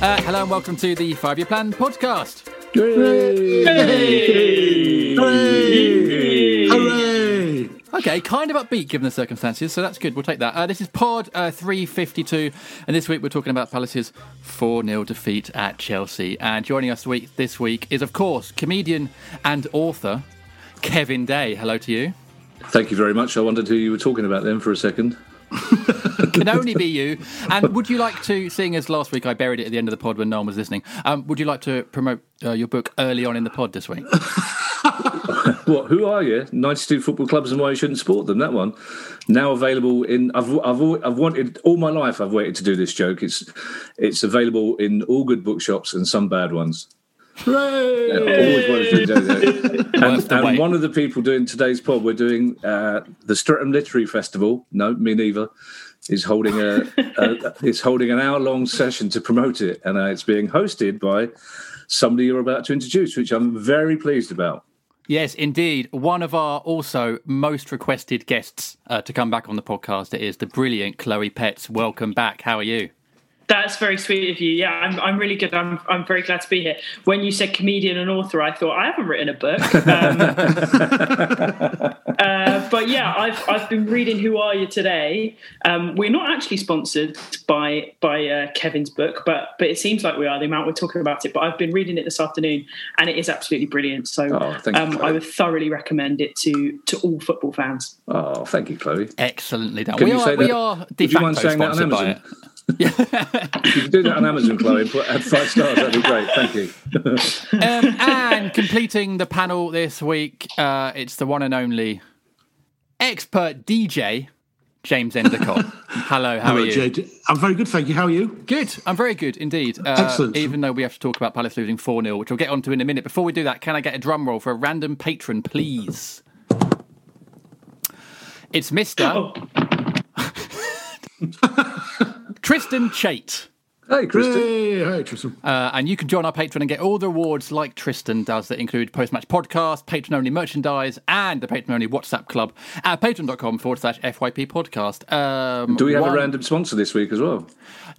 Hello and welcome to the 5-Year Plan podcast. Yay! Yay! Hooray! Hooray! Okay, kind of upbeat given the circumstances, so that's good. We'll take that. This is pod 352, and this week we're talking about Palace's 4-0 defeat at Chelsea. And joining us this week is, of course, comedian and author Kevin Day. Hello to you. Thank you very much. I wondered who you were talking about then for a second. Can only be you. And would you like to, seeing as last week I buried it at the end of the pod when no one was listening, would you like to promote your book early on in the pod this week? What? Who are you? 92 football clubs and why you shouldn't support them. That one now available in. I've wanted all my life. I've waited to do this joke. It's available in all good bookshops and some bad ones. Hooray! Always wanted to do that. and one of the people doing today's pod, we're doing the Streatham Literary Festival. No, me neither. Is holding an hour-long session to promote it, and it's being hosted by somebody you're about to introduce, which I'm very pleased about. Yes, indeed. One of our also most requested guests to come back on the podcast, it is the brilliant Chloe Petz. Welcome back. How are you? That's very sweet of you. Yeah, I'm really good. I'm very glad to be here. When you said comedian and author, I thought I haven't written a book. But yeah, I've been reading Who Are You today. We're not actually sponsored by Kevin's book, but it seems like we are. The amount we're talking about it. But I've been reading it this afternoon, and it is absolutely brilliant. So I would thoroughly recommend it to all football fans. Oh, thank you, Chloe. Excellently done. We are de facto sponsored by it. Yeah. If you could do that on Amazon, Chloe, and put 5 stars, that'd be great. Thank you. And completing the panel this week, it's the one and only expert DJ, James Endicott. Hello, how are you? JD. I'm very good, thank you. How are you? Good. I'm very good indeed. Excellent. Even though we have to talk about Palace losing 4-0, which we'll get onto in a minute. Before we do that, can I get a drum roll for a random patron, please? It's Mr. Tristan Chait. Hey, Tristan. Hey, Tristan. And you can join our Patreon and get all the rewards like Tristan does that include post-match podcast, Patreon-only merchandise, and the Patreon-only WhatsApp club at patreon.com/FYP podcast. Do we have a random sponsor this week as well?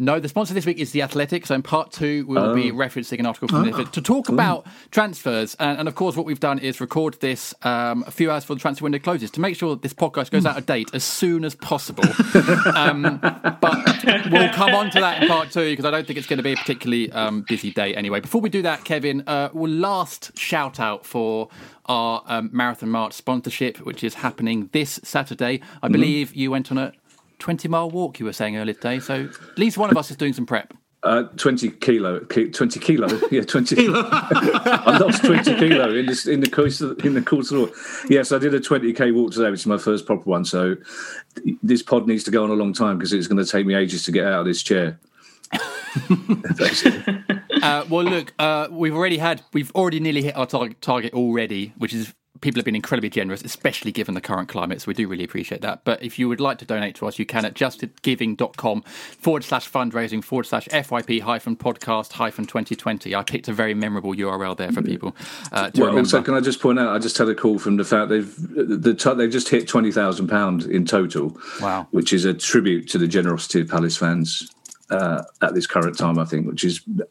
No, the sponsor this week is The Athletic. So in part 2, we will be referencing an article from The Athletic to talk about transfers. And of course, what we've done is record this a few hours before the transfer window closes to make sure that this podcast goes out of date as soon as possible. But we'll come on to that in part 2 because I don't think it's going to be a particularly busy day anyway. Before we do that, Kevin, we'll last shout out for our Marathon March sponsorship, which is happening this Saturday. I believe you went on a 20-mile walk, you were saying earlier today, so at least one of us is doing some prep. 20 kilo. I lost 20 kilo in the course of the walk. Yes, I did a 20k walk today, which is my first proper one, so this pod needs to go on a long time because it's going to take me ages to get out of this chair. Well, look, we've already nearly hit our target already, which is people have been incredibly generous, especially given the current climate, so we do really appreciate that. But if you would like to donate to us, you can at justgiving.com/fundraising/FYP-podcast-2020. I picked a very memorable URL there for people to remember. Also, can I just point out, I just had a call from the fact they've just hit £20,000 in total. Wow. Which is a tribute to the generosity of Palace fans at this current time, I think,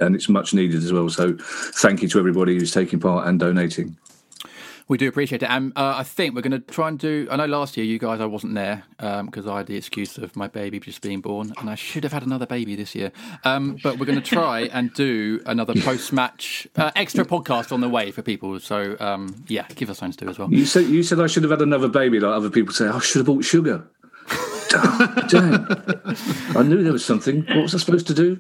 and it's much needed as well. So thank you to everybody who's taking part and donating. We do appreciate it. And I think we're going to try and do... I know last year, you guys, I wasn't there because I had the excuse of my baby just being born, and I should have had another baby this year. But we're going to try and do another post-match extra podcast on the way for people. So, yeah, give us something to do as well. You said I should have had another baby, like other people say, I should have bought sugar. Oh, damn. I knew there was something. What was I supposed to do?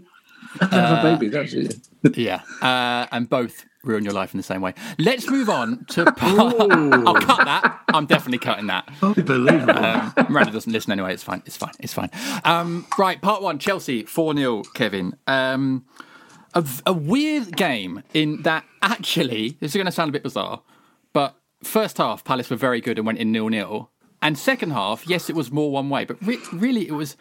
Have a baby, that's it. Yeah, and both ruin your life in the same way. Let's move on to part... I'll cut that. I'm definitely cutting that. Unbelievable. Miranda doesn't listen anyway. It's fine. Right, part one, Chelsea, 4-0, Kevin. A weird game in that actually, this is going to sound a bit bizarre, but first half, Palace were very good and went in 0-0. And second half, yes, it was more one way, but really it was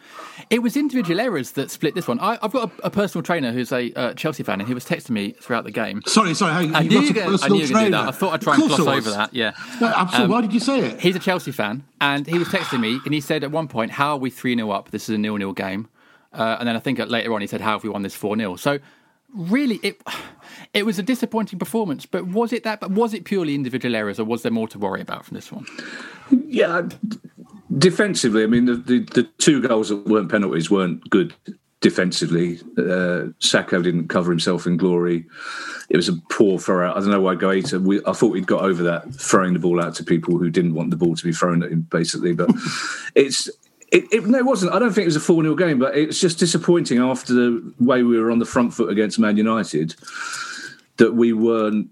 individual errors that split this one. I've got a personal trainer who's a Chelsea fan, and he was texting me throughout the game. Sorry, I knew you were going to do that. I thought I'd try and gloss over that. Yeah, no, absolutely. Why did you say it? He's a Chelsea fan, and he was texting me, and he said at one point, "How are we 3-0 up? This is a 0-0 game." And then I think later on he said, "How have we won this 4-0?" So really, it was a disappointing performance. But was it that? But was it purely individual errors, or was there more to worry about from this one? Yeah, defensively, I mean, the two goals that weren't penalties weren't good defensively. Sakho didn't cover himself in glory. It was a poor throw out. I don't know why Gaeta... I thought he'd got over that, throwing the ball out to people who didn't want the ball to be thrown at him, basically. But it wasn't. I don't think it was a 4-0 game, but it's just disappointing after the way we were on the front foot against Man United that we weren't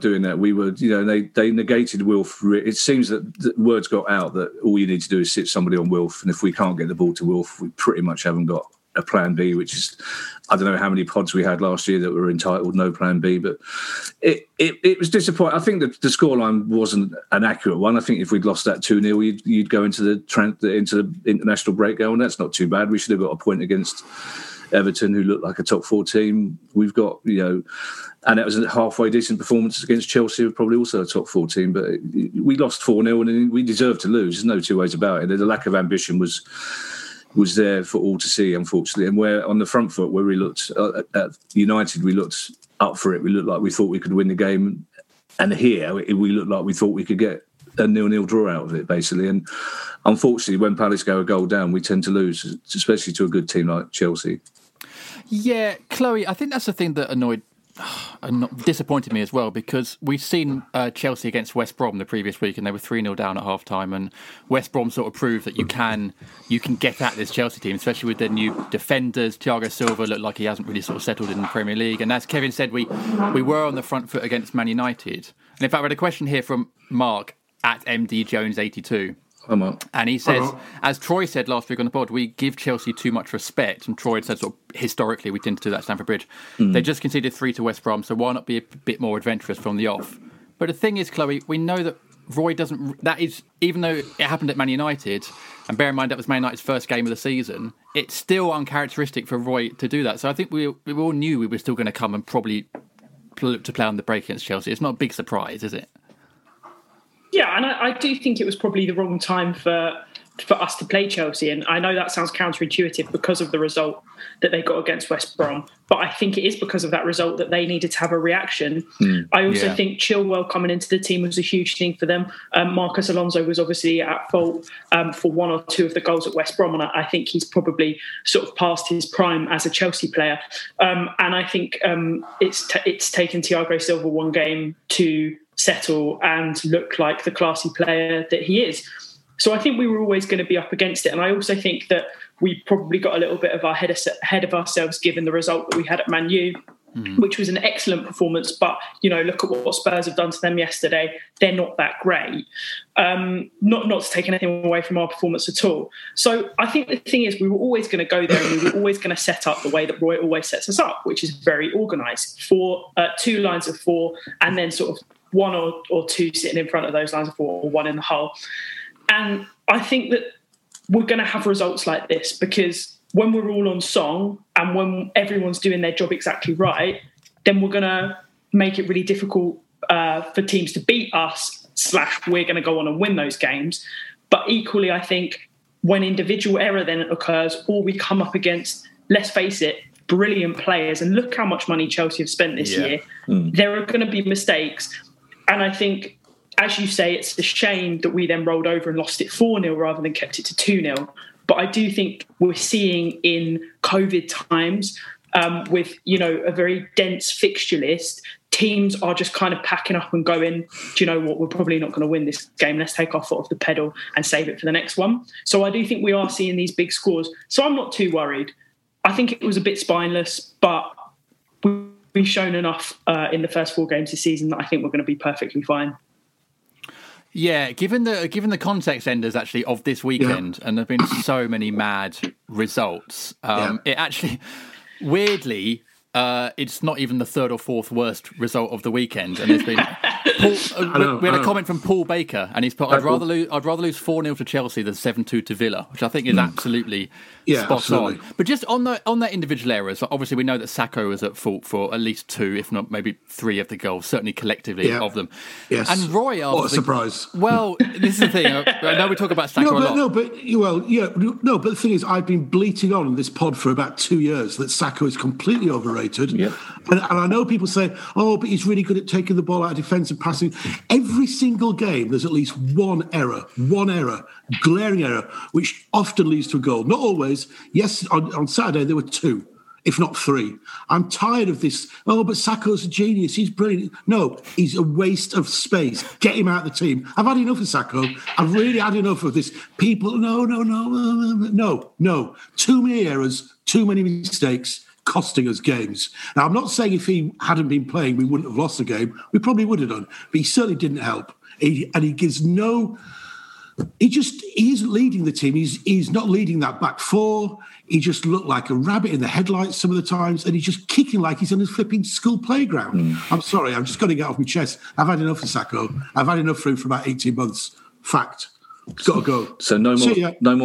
doing that. We were, they negated Wilf. It seems that words got out that all you need to do is sit somebody on Wilf, and if we can't get the ball to Wilf, we pretty much haven't got a plan B, which is, I don't know how many pods we had last year that were entitled No Plan B, but it was disappointing. I think the scoreline wasn't an accurate one. I think if we'd lost that 2-0, you'd go into the international break going, that's not too bad. We should have got a point against Everton, who looked like a top four team. We've got, and it was a halfway decent performance against Chelsea, probably also a top four team, but we lost 4-0 and we deserved to lose. There's no two ways about it. The lack of ambition was there for all to see, unfortunately. And where on the front foot, where we looked at United, we looked up for it. We looked like we thought we could win the game. And here, we looked like we thought we could get a 0-0 draw out of it, basically. And unfortunately, when Palace go a goal down, we tend to lose, especially to a good team like Chelsea. Yeah, Chloe, I think that's the thing that disappointed me as well, because we've seen Chelsea against West Brom the previous week, and they were 3-0 down at half-time, and West Brom sort of proved that you can get at this Chelsea team, especially with their new defenders. Thiago Silva looked like he hasn't really sort of settled in the Premier League, and as Kevin said, we were on the front foot against Man United. And in fact, we had a question here from Mark at MD Jones 82. And he says, as Troy said last week on the pod, we give Chelsea too much respect. And Troy said, sort of, historically, we tend to do that at Stamford Bridge. Mm. They just conceded 3 to West Brom, so why not be a bit more adventurous from the off? But the thing is, Chloe, we know that Roy doesn't... That is, even though it happened at Man United, and bear in mind that was Man United's first game of the season, it's still uncharacteristic for Roy to do that. So I think we all knew we were still going to come and probably look to play on the break against Chelsea. It's not a big surprise, is it? Yeah, and I do think it was probably the wrong time for us to play Chelsea. And I know that sounds counterintuitive because of the result that they got against West Brom, but I think it is because of that result that they needed to have a reaction. I also think Chilwell coming into the team was a huge thing for them. Marcus Alonso was obviously at fault for one or two of the goals at West Brom, and I think he's probably sort of past his prime as a Chelsea player. And I think it's taken Thiago Silva one game to settle and look like the classy player that he is. So I think we were always going to be up against it. And I also think that we probably got a little bit of our head ahead of ourselves given the result that we had at Man U, which was an excellent performance. But, look at what Spurs have done to them yesterday. They're not that great. Not to take anything away from our performance at all. So I think the thing is we were always going to go there and we were always going to set up the way that Roy always sets us up, which is very organised. Two lines of four and then sort of one or two sitting in front of those lines of four, or one in the hole. And I think that we're going to have results like this because when we're all on song and when everyone's doing their job exactly right, then we're going to make it really difficult for teams to beat us, / we're going to go on and win those games. But equally, I think when individual error then occurs or we come up against, let's face it, brilliant players, and look how much money Chelsea have spent this year, there are going to be mistakes. And I think, as you say, it's a shame that we then rolled over and lost it 4-0 rather than kept it to 2-0. But I do think we're seeing in COVID times, with, you know, a very dense fixture list, teams are just kind of packing up and going, do you know what, we're probably not going to win this game. Let's take our foot off the pedal and save it for the next one. So I do think we are seeing these big scores. So I'm not too worried. I think it was a bit spineless, but we've shown enough in the first four games this season that I think we're going to be perfectly fine. Yeah, given the context, Enders, actually, of this weekend, and there have been so many mad results, it actually, weirdly, it's not even the third or fourth worst result of the weekend. And there's been we had a comment from Paul Baker, and he's put, I'd rather lose 4-0 to Chelsea than 7-2 to Villa, which I think is absolutely spot on. But just on that individual errors, obviously we know that Sakho was at fault for at least two, if not maybe three of the goals, certainly collectively of them. Yes. And Roy, what a surprise! Well, this is the thing. I know we talk about Sakho a lot. But the thing is, I've been bleating on this pod for about 2 years that Sakho is completely overrated. And I know people say, oh, but he's really good at taking the ball out of defence and passing. Every single game, there's at least one error, glaring error, which often leads to a goal. Not always. Yes, on Saturday, there were two, if not three. I'm tired of this. Oh, but Sakho's a genius. He's brilliant. No, he's a waste of space. Get him out of the team. I've had enough of Sakho. I've really had enough of this. People, no. Too many errors, too many mistakes, costing us games. Now, I'm not saying if he hadn't been playing, we wouldn't have lost the game. We probably would have done, but he certainly didn't help. He isn't leading the team. He's not leading that back four. He just looked like a rabbit in the headlights some of the times, and he's just kicking like he's on his flipping school playground. I'm sorry, I'm just got to get off my chest. I've had enough of Sakho. I've had enough for him for about 18 months. Fact. Got to go. So no more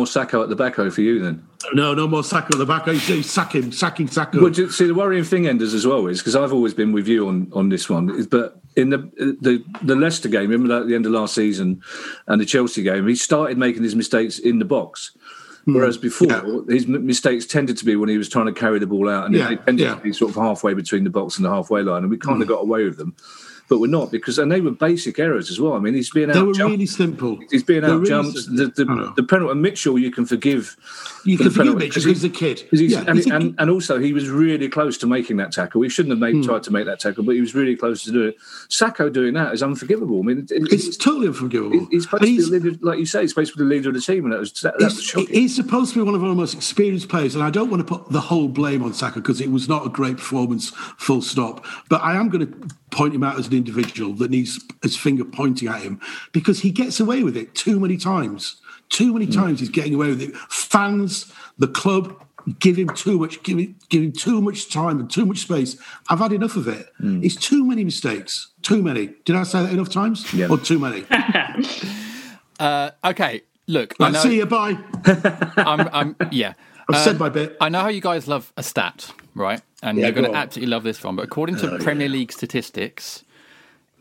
Sakho at the backhoe for you then? No more Sakho at the backhoe. Sack him, Sakho. Well, see, the worrying thing, Enders, as well is, because I've always been with you on this one, but in the Leicester game, remember at the end of last season, and the Chelsea game, he started making his mistakes in the box. Whereas before, his mistakes tended to be when he was trying to carry the ball out, and they tended to be sort of halfway between the box and the halfway line, and we kind of got away with them. But we're not, because they were basic errors as well. I mean, he's being out. They were really simple. He's being out jumped. Really the penalty, and Mitchell, you can forgive. You can forgive Mitchell because he's a kid. And also, he was really close to making that tackle. He shouldn't have tried to make that tackle, but he was really close to do it. Sakho doing that is unforgivable. I mean, it's totally unforgivable. He's supposed to be, like you say, he's supposed to be the leader of the team, and that was shocking. He's supposed to be one of our most experienced players, and I don't want to put the whole blame on Sakho because it was not a great performance, full stop. But I am going to point him out as an individual that needs his finger pointing at him because he gets away with it too many times. Too many times he's getting away with it. Fans, the club, give him too much time and too much space. I've had enough of it. It's too many mistakes. Too many. Did I say that enough times? Yeah. Or too many? Okay, look. I know, see you, bye. I've said my bit. I know how you guys love a stat, right? And you're going to absolutely love this one. But according to Premier League statistics,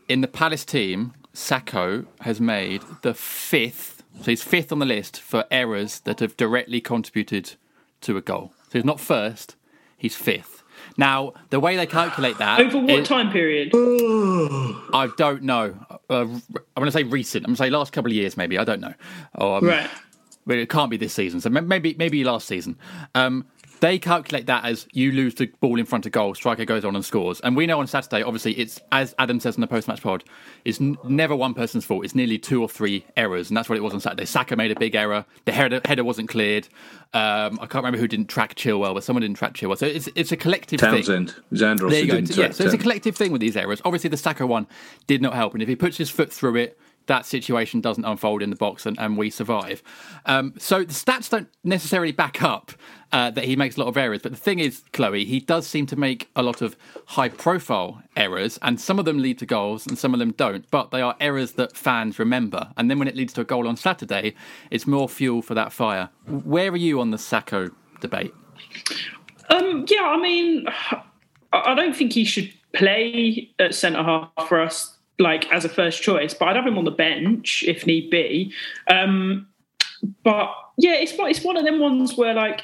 in the Palace team, Sakho has made the fifth. So he's fifth on the list for errors that have directly contributed to a goal. So he's not first, he's fifth. Now, the way they calculate that... Over what time period? I don't know. I'm going to say recent. I'm going to say last couple of years, maybe. I don't know. Right. But it can't be this season. So maybe last season. They calculate that as you lose the ball in front of goal, striker goes on and scores. And we know on Saturday, obviously, it's, as Adam says in the post-match pod, it's never one person's fault. It's nearly two or three errors, and that's what it was on Saturday. Sakho made a big error. The header wasn't cleared. I can't remember who didn't track Chilwell, but someone didn't track Chilwell. So it's a collective thing. Townsend. There you go. So it's a collective thing with these errors. Obviously, the Sakho one did not help, and if he puts his foot through it, that situation doesn't unfold in the box and we survive. So the stats don't necessarily back up that he makes a lot of errors. But the thing is, Chloe, he does seem to make a lot of high-profile errors, and some of them lead to goals and some of them don't. But they are errors that fans remember. And then when it leads to a goal on Saturday, it's more fuel for that fire. Where are you on the Sakho debate? Yeah, I mean, I don't think he should play at centre-half for us, like as a first choice, but I'd have him on the bench if need be. But yeah, it's one of them ones where like,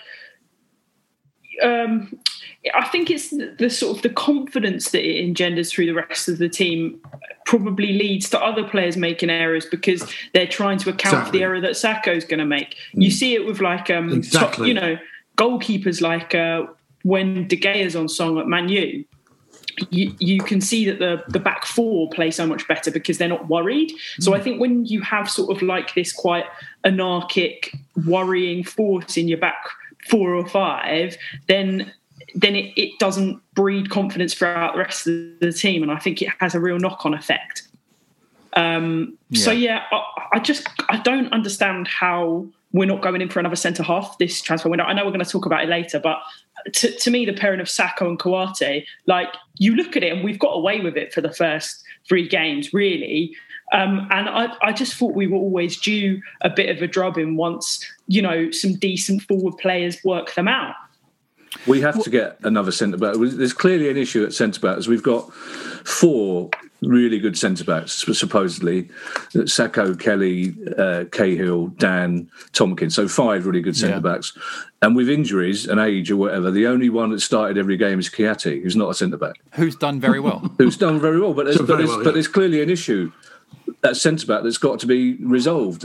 I think it's the sort of the confidence that it engenders through the rest of the team probably leads to other players making errors because they're trying to account for the error that Sakho's going to make. You see it with like top, you know, goalkeepers like when De Gea's on song at Man U. You can see that the back four play so much better because they're not worried. So I think when you have sort of like this quite anarchic, worrying force in your back four or five, then it doesn't breed confidence throughout the rest of the team. And I think it has a real knock-on effect. So yeah, I don't understand how we're not going in for another centre-half this transfer window. I know we're going to talk about it later, but to me, the pairing of Sakho and Kouyaté, like, you look at it and we've got away with it for the first three games, really. And I just thought we were always due a bit of a drubbing once, you know, some decent forward players work them out. We have to get another centre-back. There's clearly an issue at centre-backs. We've got four really good centre-backs, supposedly. Sakho, Kelly, Cahill, Dan, Tompkins. So five really good centre-backs. Yeah. And with injuries and age or whatever, the only one that started every game is Kouyaté, who's not a centre-back. Who's done very well. But there's clearly an issue at centre-back that's got to be resolved.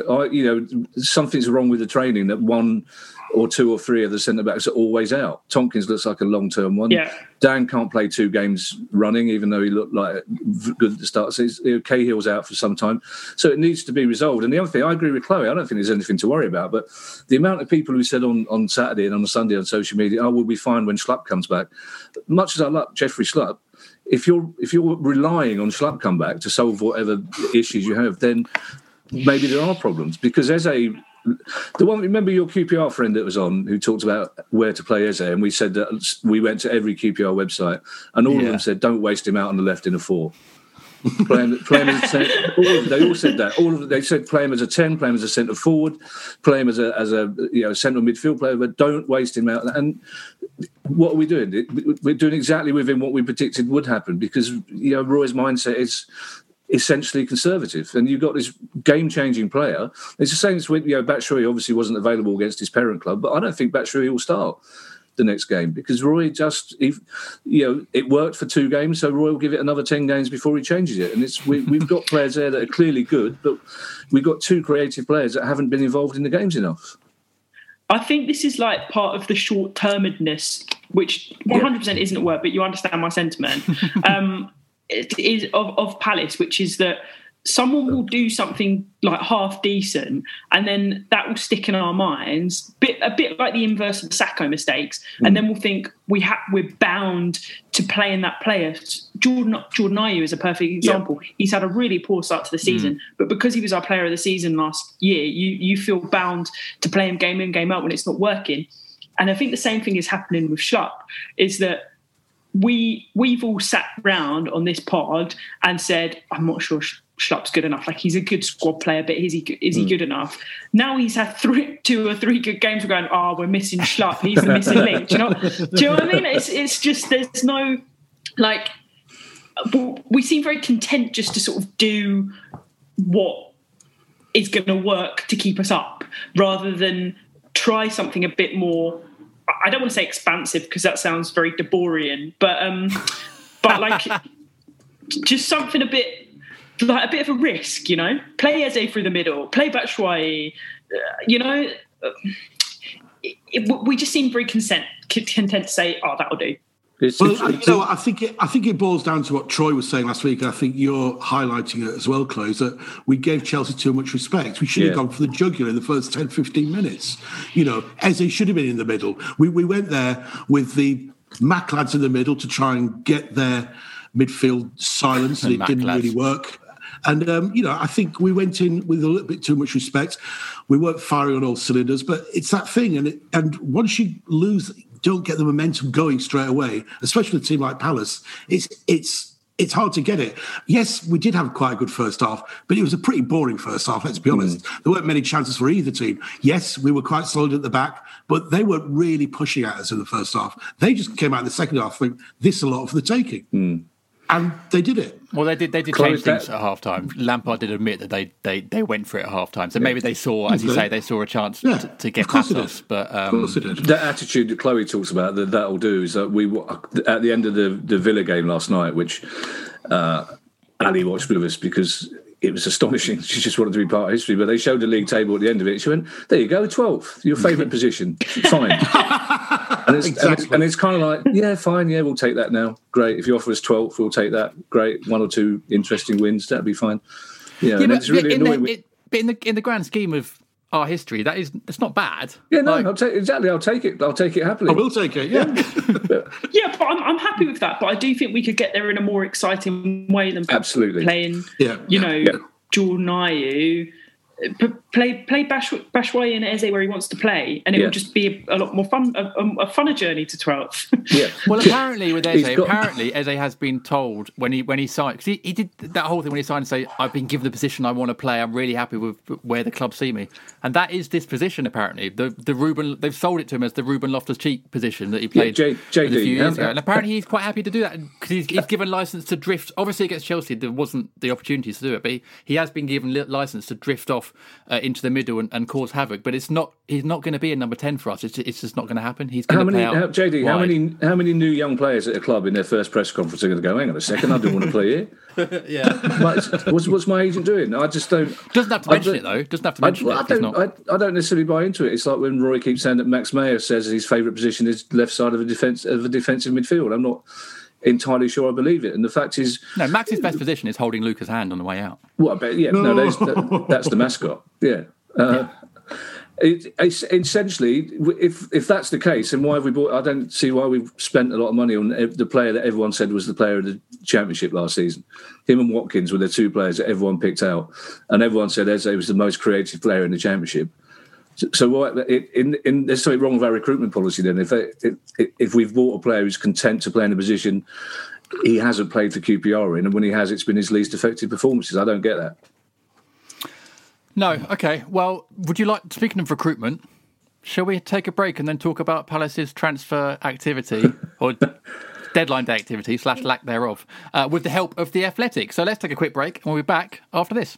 Something's wrong with the training that one or two or three of the centre-backs are always out. Tompkins looks like a long-term one. Yeah. Dan can't play two games running, even though he looked like good at the start. Cahill's out for some time. So it needs to be resolved. And the other thing, I agree with Chloe, I don't think there's anything to worry about, but the amount of people who said on Saturday and on Sunday on social media, oh, we'll be fine when Schlupp comes back. Much as I like Jeffrey Schlupp, if you're relying on Schlupp come back to solve whatever issues you have, then maybe there are problems. Because remember your QPR friend that was on who talked about where to play Eze, and we said that we went to every QPR website and all of them said don't waste him out on the left in a 4. play him as a 10. They all said that. They said play him as a 10, play him as a centre forward, play him as a central midfield player, but don't waste him out. And what are we doing? We're doing exactly with him what we predicted would happen because Roy's mindset is essentially conservative, and you've got this game-changing player. It's the same as with Batshuayi obviously wasn't available against his parent club, but I don't think Batshuayi will start the next game because Roy it worked for 2 games, so Roy will give it another 10 games before he changes it. And we've got players there that are clearly good, but we've got 2 creative players that haven't been involved in the games enough. I think this is like part of the short-termedness, which 100% isn't a word, but you understand my sentiment. It is of Palace, which is that someone will do something like half decent and then that will stick in our minds, a bit like the inverse of the Sakho mistakes, and then we'll think we're bound to playing that player. Jordan Ayew is a perfect example. Yeah. He's had a really poor start to the season, but because he was our player of the season last year, you feel bound to play him game in, game out when it's not working. And I think the same thing is happening with Schlupp, is that we've all sat round on this pod and said, I'm not sure Schlupp's good enough. Like, he's a good squad player, but is he good enough? Now he's had 2 or 3 good games. We're going, we're missing Schlupp. He's the missing link. Do you know what I mean? It's just, there's no, like, we seem very content just to sort of do what is going to work to keep us up rather than try something a bit more, I don't want to say expansive because that sounds very Deborah-ian, but like just something a bit, like a bit of a risk, you know? Play Eze through the middle, play Batshuayi, we just seem very content to say, that'll do. I think it boils down to what Troy was saying last week, and I think you're highlighting it as well, Chloe, that we gave Chelsea too much respect. We should have gone for the jugular in the first 10, 15 minutes. Eze should have been in the middle. We went there with the Mac lads in the middle to try and get their midfield silence, and it didn't really work. And, I think we went in with a little bit too much respect. We weren't firing on all cylinders, but it's that thing. And once you lose, don't get the momentum going straight away, especially with a team like Palace, it's hard to get it. Yes, we did have quite a good first half, but it was a pretty boring first half, let's be honest. There weren't many chances for either team. Yes, we were quite solid at the back, but they weren't really pushing at us in the first half. They just came out in the second half thinking, this is a lot for the taking. And they did it. Well, they did change things at half-time. Lampard did admit that they went for it at half-time. So maybe they saw, as you say, they saw a chance to get past us. But, of course they did. That attitude that Chloe talks about, that'll do, is that we at the end of the Villa game last night, which Ali watched with us because it was astonishing. She just wanted to be part of history. But they showed the league table at the end of it. She went, there you go, 12th, your favourite position. Fine. And it's kind of like, fine, we'll take that now. Great. If you offer us 12th, we'll take that. Great. One or two interesting wins, that'd be fine. But in the grand scheme of our history, it's not bad. Yeah, no, I'll take it. I'll take it happily. I will take it. Yeah. Yeah, but I'm happy with that. But I do think we could get there in a more exciting way than playing. Yeah. Joel Nayu. Play Batshuayi and Eze where he wants to play, and it will just be a lot more fun, a funner journey to 12th. Yeah. Well, apparently with Eze, Eze has been told when he signed, because he did that whole thing when he signed, say, I've been given the position I want to play. I'm really happy with where the club see me, and that is this position apparently. The Ruben, they've sold it to him as the Ruben Loftus-Cheek position that he played a few years ago, and apparently he's quite happy to do that because he's given license to drift. Obviously against Chelsea there wasn't the opportunity to do it, but he has been given license to drift off into the middle and cause havoc, but it's not. He's not going to be a number 10 for us. It's just not going to happen. He's going to play out JD, how many new young players at a club in their first press conference are going to go, hang on a second, I don't want to play here. What's my agent doing? I just don't. Doesn't have to mention it though. Doesn't have to mention it. I don't necessarily buy into it. It's like when Roy keeps saying that Max Meyer says his favourite position is left side of a defensive midfield. I'm not entirely sure I believe it, and the fact is, no. Max's best position is holding Luca's hand on the way out. Well, that's the mascot. It's essentially, if that's the case, then why have we bought? I don't see why we've spent a lot of money on the player that everyone said was the player of the Championship last season. Him and Watkins were the two players that everyone picked out, and everyone said Eze was the most creative player in the Championship. So why, there's something wrong with our recruitment policy then. If we've bought a player who's content to play in a position he hasn't played for QPR in, and when he has, it's been his least effective performances. I don't get that. No, okay. Well, would you like, speaking of recruitment, shall we take a break and then talk about Palace's transfer activity or deadline day activity / lack thereof with the help of The Athletic? So let's take a quick break and we'll be back after this.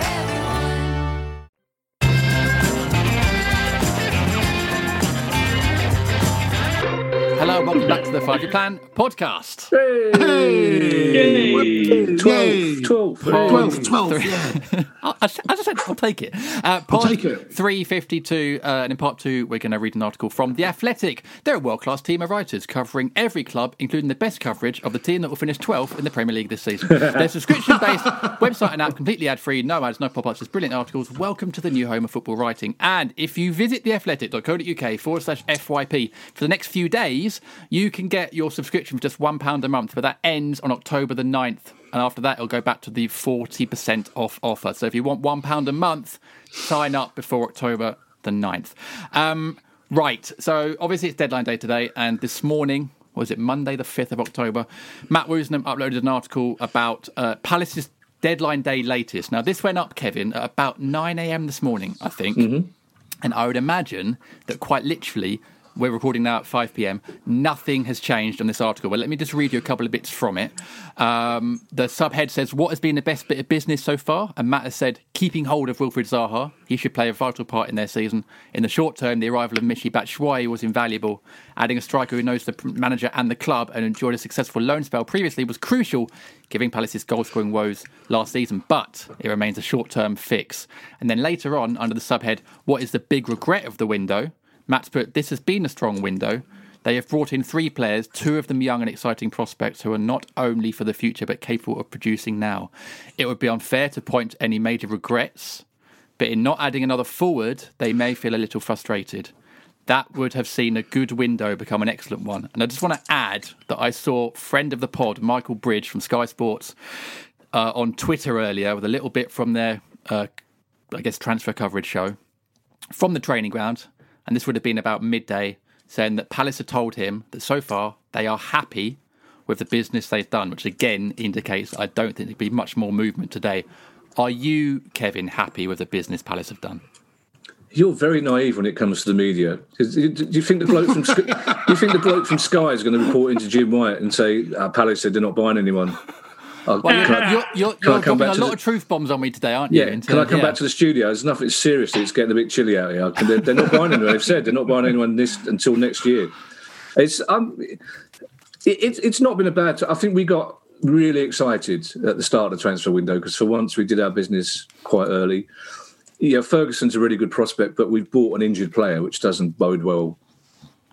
everyone. Hello, welcome back to the 5-Year Plan podcast. Hey! 12. Yeah. As I said, I'll take it. Pod 352, and in part 2, we're going to read an article from The Athletic. They're a world-class team of writers covering every club, including the best coverage of the team that will finish 12th in the Premier League this season. Their subscription-based website and app, completely ad-free, no ads, no pop-ups, just brilliant articles. Welcome to the new home of football writing. And if you visit theathletic.co.uk /FYP for the next few days, you can get your subscription for just £1 a month, but that ends on October the 9th. And after that, it'll go back to the 40% off offer. So if you want £1 a month, sign up before October the 9th. Right, so obviously it's deadline day today. And this morning, was it Monday the 5th of October, Matt Woosnam uploaded an article about Palace's deadline day latest. Now, this went up, Kevin, at about 9am this morning, I think. Mm-hmm. And I would imagine that quite literally We're recording now at 5 p.m. Nothing has changed on this article. Well, let me just read you a couple of bits from it. The subhead says, what has been the best bit of business so far? And Matt has said, keeping hold of Wilfried Zaha. He should play a vital part in their season. In the short term, the arrival of Michy Batshuayi was invaluable. Adding a striker who knows the manager and the club and enjoyed a successful loan spell previously was crucial, giving Palace's goal-scoring woes last season. But it remains a short-term fix. And then later on, under the subhead, what is the big regret of the window? Matt's put, this has been a strong window. They have brought in 3 players, 2 of them young and exciting prospects who are not only for the future but capable of producing now. It would be unfair to point to any major regrets, but in not adding another forward, they may feel a little frustrated. That would have seen a good window become an excellent one. And I just want to add that I saw friend of the pod, Michael Bridge from Sky Sports, on Twitter earlier with a little bit from their, transfer coverage show from the training ground. And this would have been about midday, saying that Palace had told him that so far they are happy with the business they've done, which again indicates I don't think there'd be much more movement today. Are you, Kevin, happy with the business Palace have done? You're very naive when it comes to the media. Do you think the bloke from Sky is going to report into Jim White and say Palace said they're not buying anyone? You're dropping a lot of truth bombs on me today, aren't you? Yeah, can I come back to the studio? It's nothing. Seriously, it's getting a bit chilly out here. They're not buying anyone. They've said they're not buying anyone until next year. It's not been a bad. I think we got really excited at the start of the transfer window because for once we did our business quite early. Yeah, Ferguson's a really good prospect, but we've bought an injured player, which doesn't bode well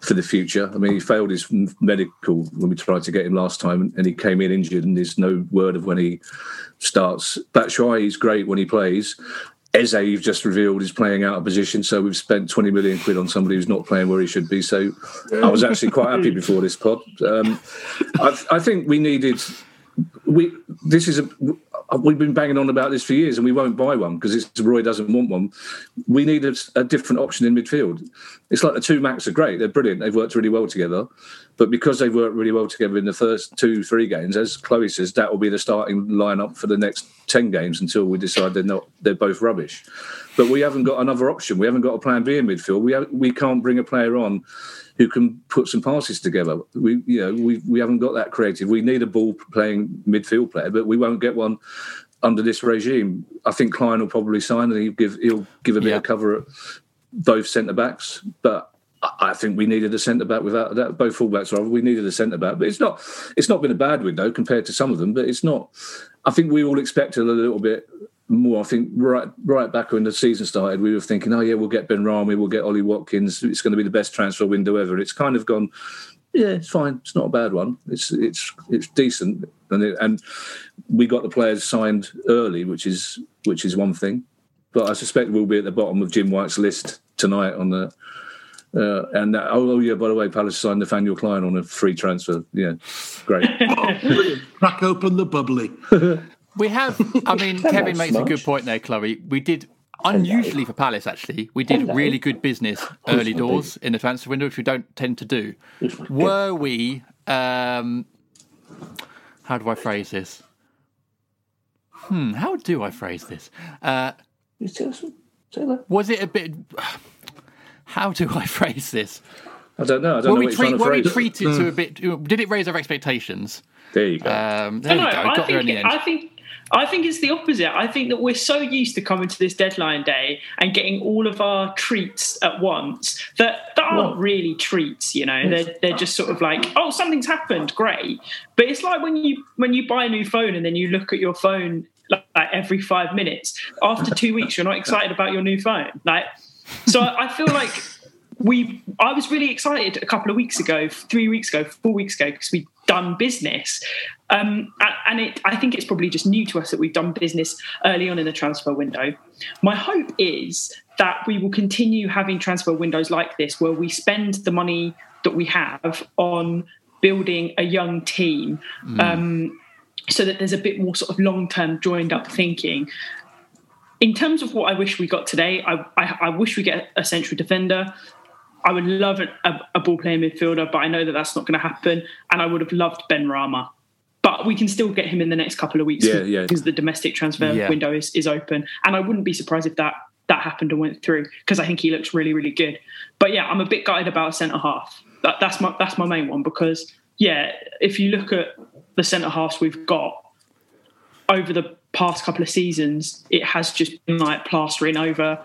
for the future. I mean, he failed his medical when we tried to get him last time, and he came in injured, and there's no word of when he starts. Batshuayi's great when he plays. Eze, you've just revealed, is playing out of position, so we've spent 20 million quid on somebody who's not playing where he should be. So I was actually quite happy before this pod. I think we needed... We've been banging on about this for years and we won't buy one because Roy doesn't want one. We need a different option in midfield. It's like the two Macs are great. They're brilliant. They've worked really well together. But because they've worked really well together in the first 2-3 games, as Chloe says, that will be the starting lineup for the next 10 games until we decide they're both rubbish. But we haven't got another option. We haven't got a plan B in midfield. We can't bring a player on who can put some passes together. We haven't got that creative. We need a ball-playing midfield player, but we won't get one under this regime. I think Clyne will probably sign and he'll give a bit of cover at both centre-backs, but I think we needed a centre-back without that. Both full-backs, rather. We needed a centre-back, but it's not been a bad window compared to some of them, but it's not... I think we all expected a little bit... more. I think right back when the season started, we were thinking, we'll get Benrahma, we'll get Ollie Watkins. It's going to be the best transfer window ever. It's kind of gone, it's fine. It's not a bad one. It's decent, and we got the players signed early, which is one thing. But I suspect we'll be at the bottom of Jim White's list tonight on the. By the way, Palace signed Nathaniel Clyne on a free transfer. Yeah, great. Crack open the bubbly. We have, Kevin makes a good point there, Chloe. We did, unusually for Palace actually, we did really good business early doors in the transfer window, which we don't tend to do. Were we, how do I phrase this? How do I phrase this? Was it a bit, how do I phrase this? I don't know. I don't know what you're trying to phrase. Were we treated to a bit, did it raise our expectations? There you go. Got there in the end. I think it's the opposite. I think that we're so used to coming to this deadline day and getting all of our treats at once that aren't really treats, They're just sort of like, oh, something's happened, great. But it's like when you buy a new phone and then you look at your phone like every 5 minutes. After 2 weeks, you're not excited about your new phone. So I feel like I was really excited a couple of weeks ago, 3 weeks ago, 4 weeks ago, because we'd done business. I think it's probably just new to us that we've done business early on in the transfer window. My hope is that we will continue having transfer windows like this, where we spend the money that we have on building a young team, so that there's a bit more sort of long-term joined-up thinking. In terms of what I wish we got today, I wish we get a central defender. I would love a ball-playing midfielder, but I know that that's not going to happen. And I would have loved Benrahma. But we can still get him in the next couple of weeks because the domestic transfer window is open. And I wouldn't be surprised if that that happened and went through, because I think he looks really, really good. But yeah, I'm a bit gutted about centre-half. That's my main one, because yeah, if you look at the centre-halves we've got over the past couple of seasons, it has just been like plastering over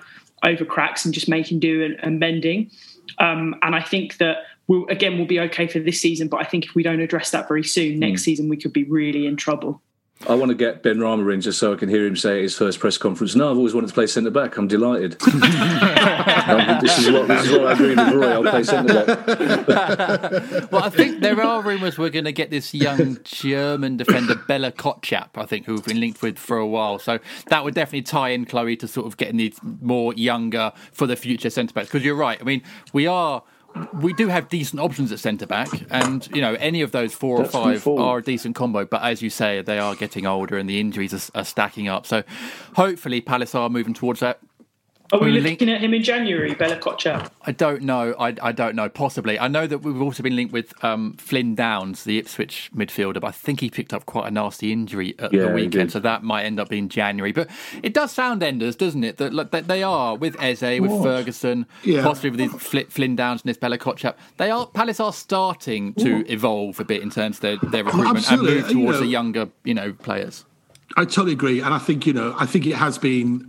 cracks and just making do and mending. And I think that we'll be okay for this season, but I think if we don't address that very soon, next season we could be really in trouble. I want to get Benrahma in just so I can hear him say at his first press conference, "No, I've always wanted to play centre-back. I'm delighted." This is what I agree with Roy. I'll play centre-back. Well, I think there are rumours we're going to get this young German defender, Bela Kotchap, I think, who we've been linked with for a while. So that would definitely tie in, Chloe, to sort of getting these more younger for the future centre-backs. Because you're right. I mean, we do have decent options at centre-back, and any of those four or five are a decent combo, but as you say, they are getting older and the injuries are stacking up, so hopefully Palace are moving towards that. Are we looking at him in January, Bela Kotchap? I don't know. Possibly. I know that we've also been linked with Flynn Downs, the Ipswich midfielder, but I think he picked up quite a nasty injury at the weekend, so that might end up being January. But it does sound enders, doesn't it? That they are, with Eze, with Ferguson, possibly with Flynn Downs and this Bela Kotchap. Palace are starting to evolve a bit in terms of their recruitment and move towards the younger, players. I totally agree, and I think it's been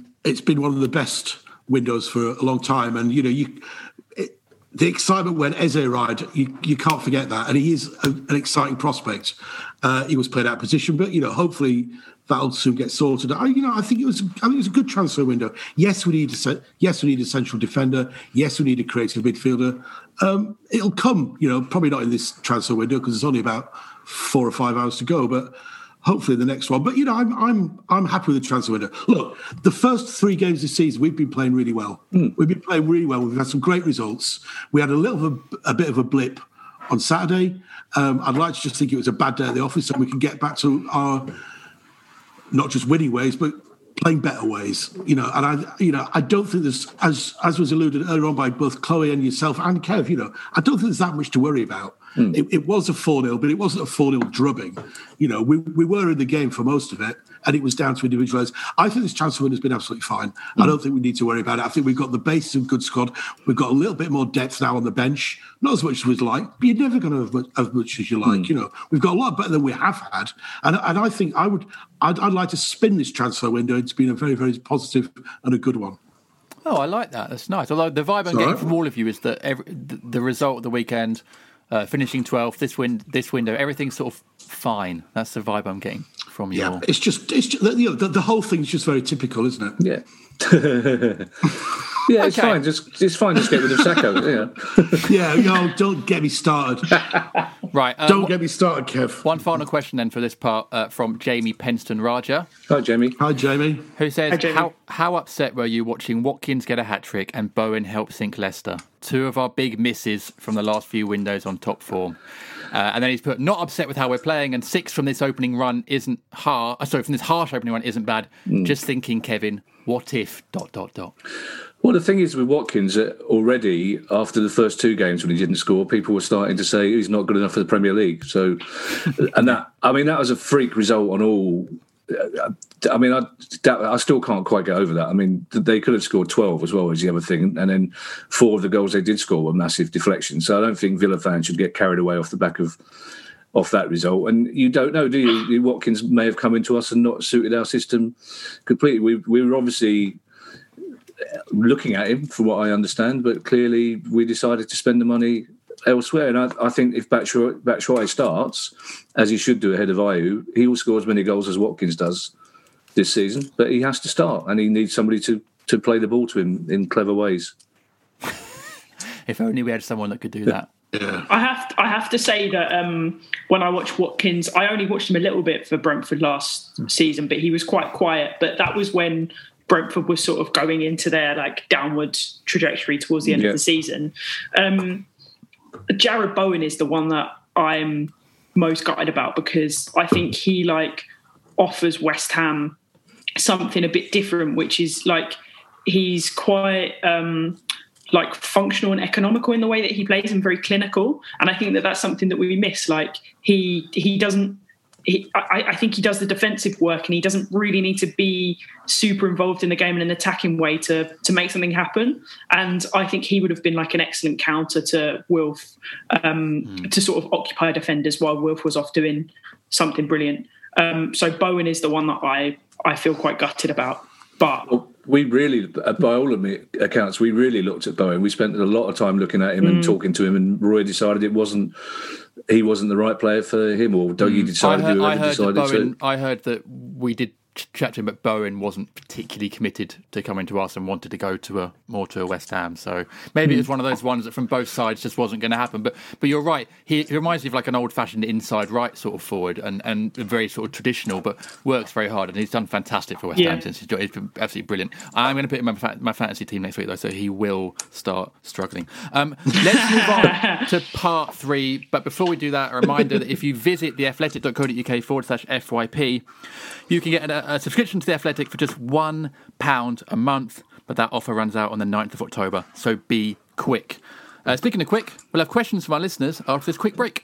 one of the best windows for a long time, and the excitement when Eze arrived, you can't forget that, and he is an exciting prospect. He was played out of position, but hopefully that'll soon get sorted. I think it was a good transfer window. Yes, we need a central defender. Yes, we need a creative midfielder. It'll come, probably not in this transfer window because it's only about 4 or 5 hours to go, but hopefully the next one. But I'm happy with the transfer window. Look, the first 3 games this season, we've been playing really well. We've been playing really well. We've had some great results. We had a bit of a blip on Saturday. I'd like to just think it was a bad day at the office, so we can get back to our not just winning ways, but playing better ways. And I don't think there's, as was alluded earlier on by both Chloe and yourself and Kev. I don't think there's that much to worry about. It was a 4-0, but it wasn't a 4-0 drubbing. We were in the game for most of it, and it was down to individuals. I think this transfer window has been absolutely fine. I don't think we need to worry about it. I think we've got the basis of a good squad. We've got a little bit more depth now on the bench. Not as much as we'd like, but you're never going to have as much as you like. We've got a lot better than we have had. And I think I'd like to spin this transfer window. It's been a very, very positive and a good one. Oh, I like that. That's nice. Although the vibe I'm getting from all of you is that the result of the weekend... finishing 12th, this window, everything's sort of fine. That's the vibe I'm getting from you. Yeah, it's just the whole thing's just very typical, isn't it? Yeah. Yeah, okay. It's fine. It's fine. Just get rid of Sakho. Yeah. Don't get me started. Right. Don't get me started, Kev. One final question then for this part from Jamie Penston Raja. Hi, Jamie. Who says, how upset were you watching Watkins get a hat trick and Bowen help sink Leicester? 2 of our big misses from the last few windows on top form. And then he's put, not upset with how we're playing, and 6 from this opening run isn't hard. Sorry, from this harsh opening run isn't bad. Just thinking, Kevin, what if ... Well, the thing is with Watkins, already after the first 2 games when he didn't score, people were starting to say he's not good enough for the Premier League. So, that was a freak result on all. I still can't quite get over that. I mean, they could have scored 12 as well, as the other thing, and then 4 of the goals they did score were massive deflections. So I don't think Villa fans should get carried away off that result. And you don't know, do you? Watkins may have come into us and not suited our system completely. We were obviously looking at him, from what I understand, but clearly we decided to spend the money elsewhere, and I think if Batshuayi starts, as he should do ahead of Ayew, he will score as many goals as Watkins does this season, but he has to start, and he needs somebody to play the ball to him in clever ways. If only we had someone that could do that. Yeah. I have to say that when I watch Watkins, I only watched him a little bit for Brentford last season, but he was quite quiet, but that was when Brentford was sort of going into their downward trajectory towards the end of the season. Jarrod Bowen is the one that I'm most gutted about, because I think he offers West Ham something a bit different, which is he's quite functional and economical in the way that he plays and very clinical. And I think that that's something that we miss. He doesn't I think he does the defensive work, and he doesn't really need to be super involved in the game in an attacking way to make something happen. And I think he would have been like an excellent counter to Wilf, to sort of occupy defenders while Wilf was off doing something brilliant. So Bowen is the one that I feel quite gutted about. But we really, by all of the accounts, we really looked at Bowen. We spent a lot of time looking at him and talking to him, and Roy decided he wasn't the right player for him, or Dougie decided. I heard that we did chat to him, but Bowen wasn't particularly committed to coming to us and wanted to go to a West Ham. So maybe it was one of those ones that from both sides just wasn't going to happen. But you're right. He reminds me of like an old-fashioned inside right sort of forward, and very sort of traditional, but works very hard, and he's done fantastic for West Ham since he's joined. He's been absolutely brilliant. I'm going to put him in my fantasy team next week, though, so he will start struggling. Let's move on to part three. But before we do that, a reminder that if you visit theathletic.co.uk/FYP, you can get a subscription to The Athletic for just £1 a month, but that offer runs out on the 9th of October, so be quick. Speaking of quick, we'll have questions from our listeners after this quick break.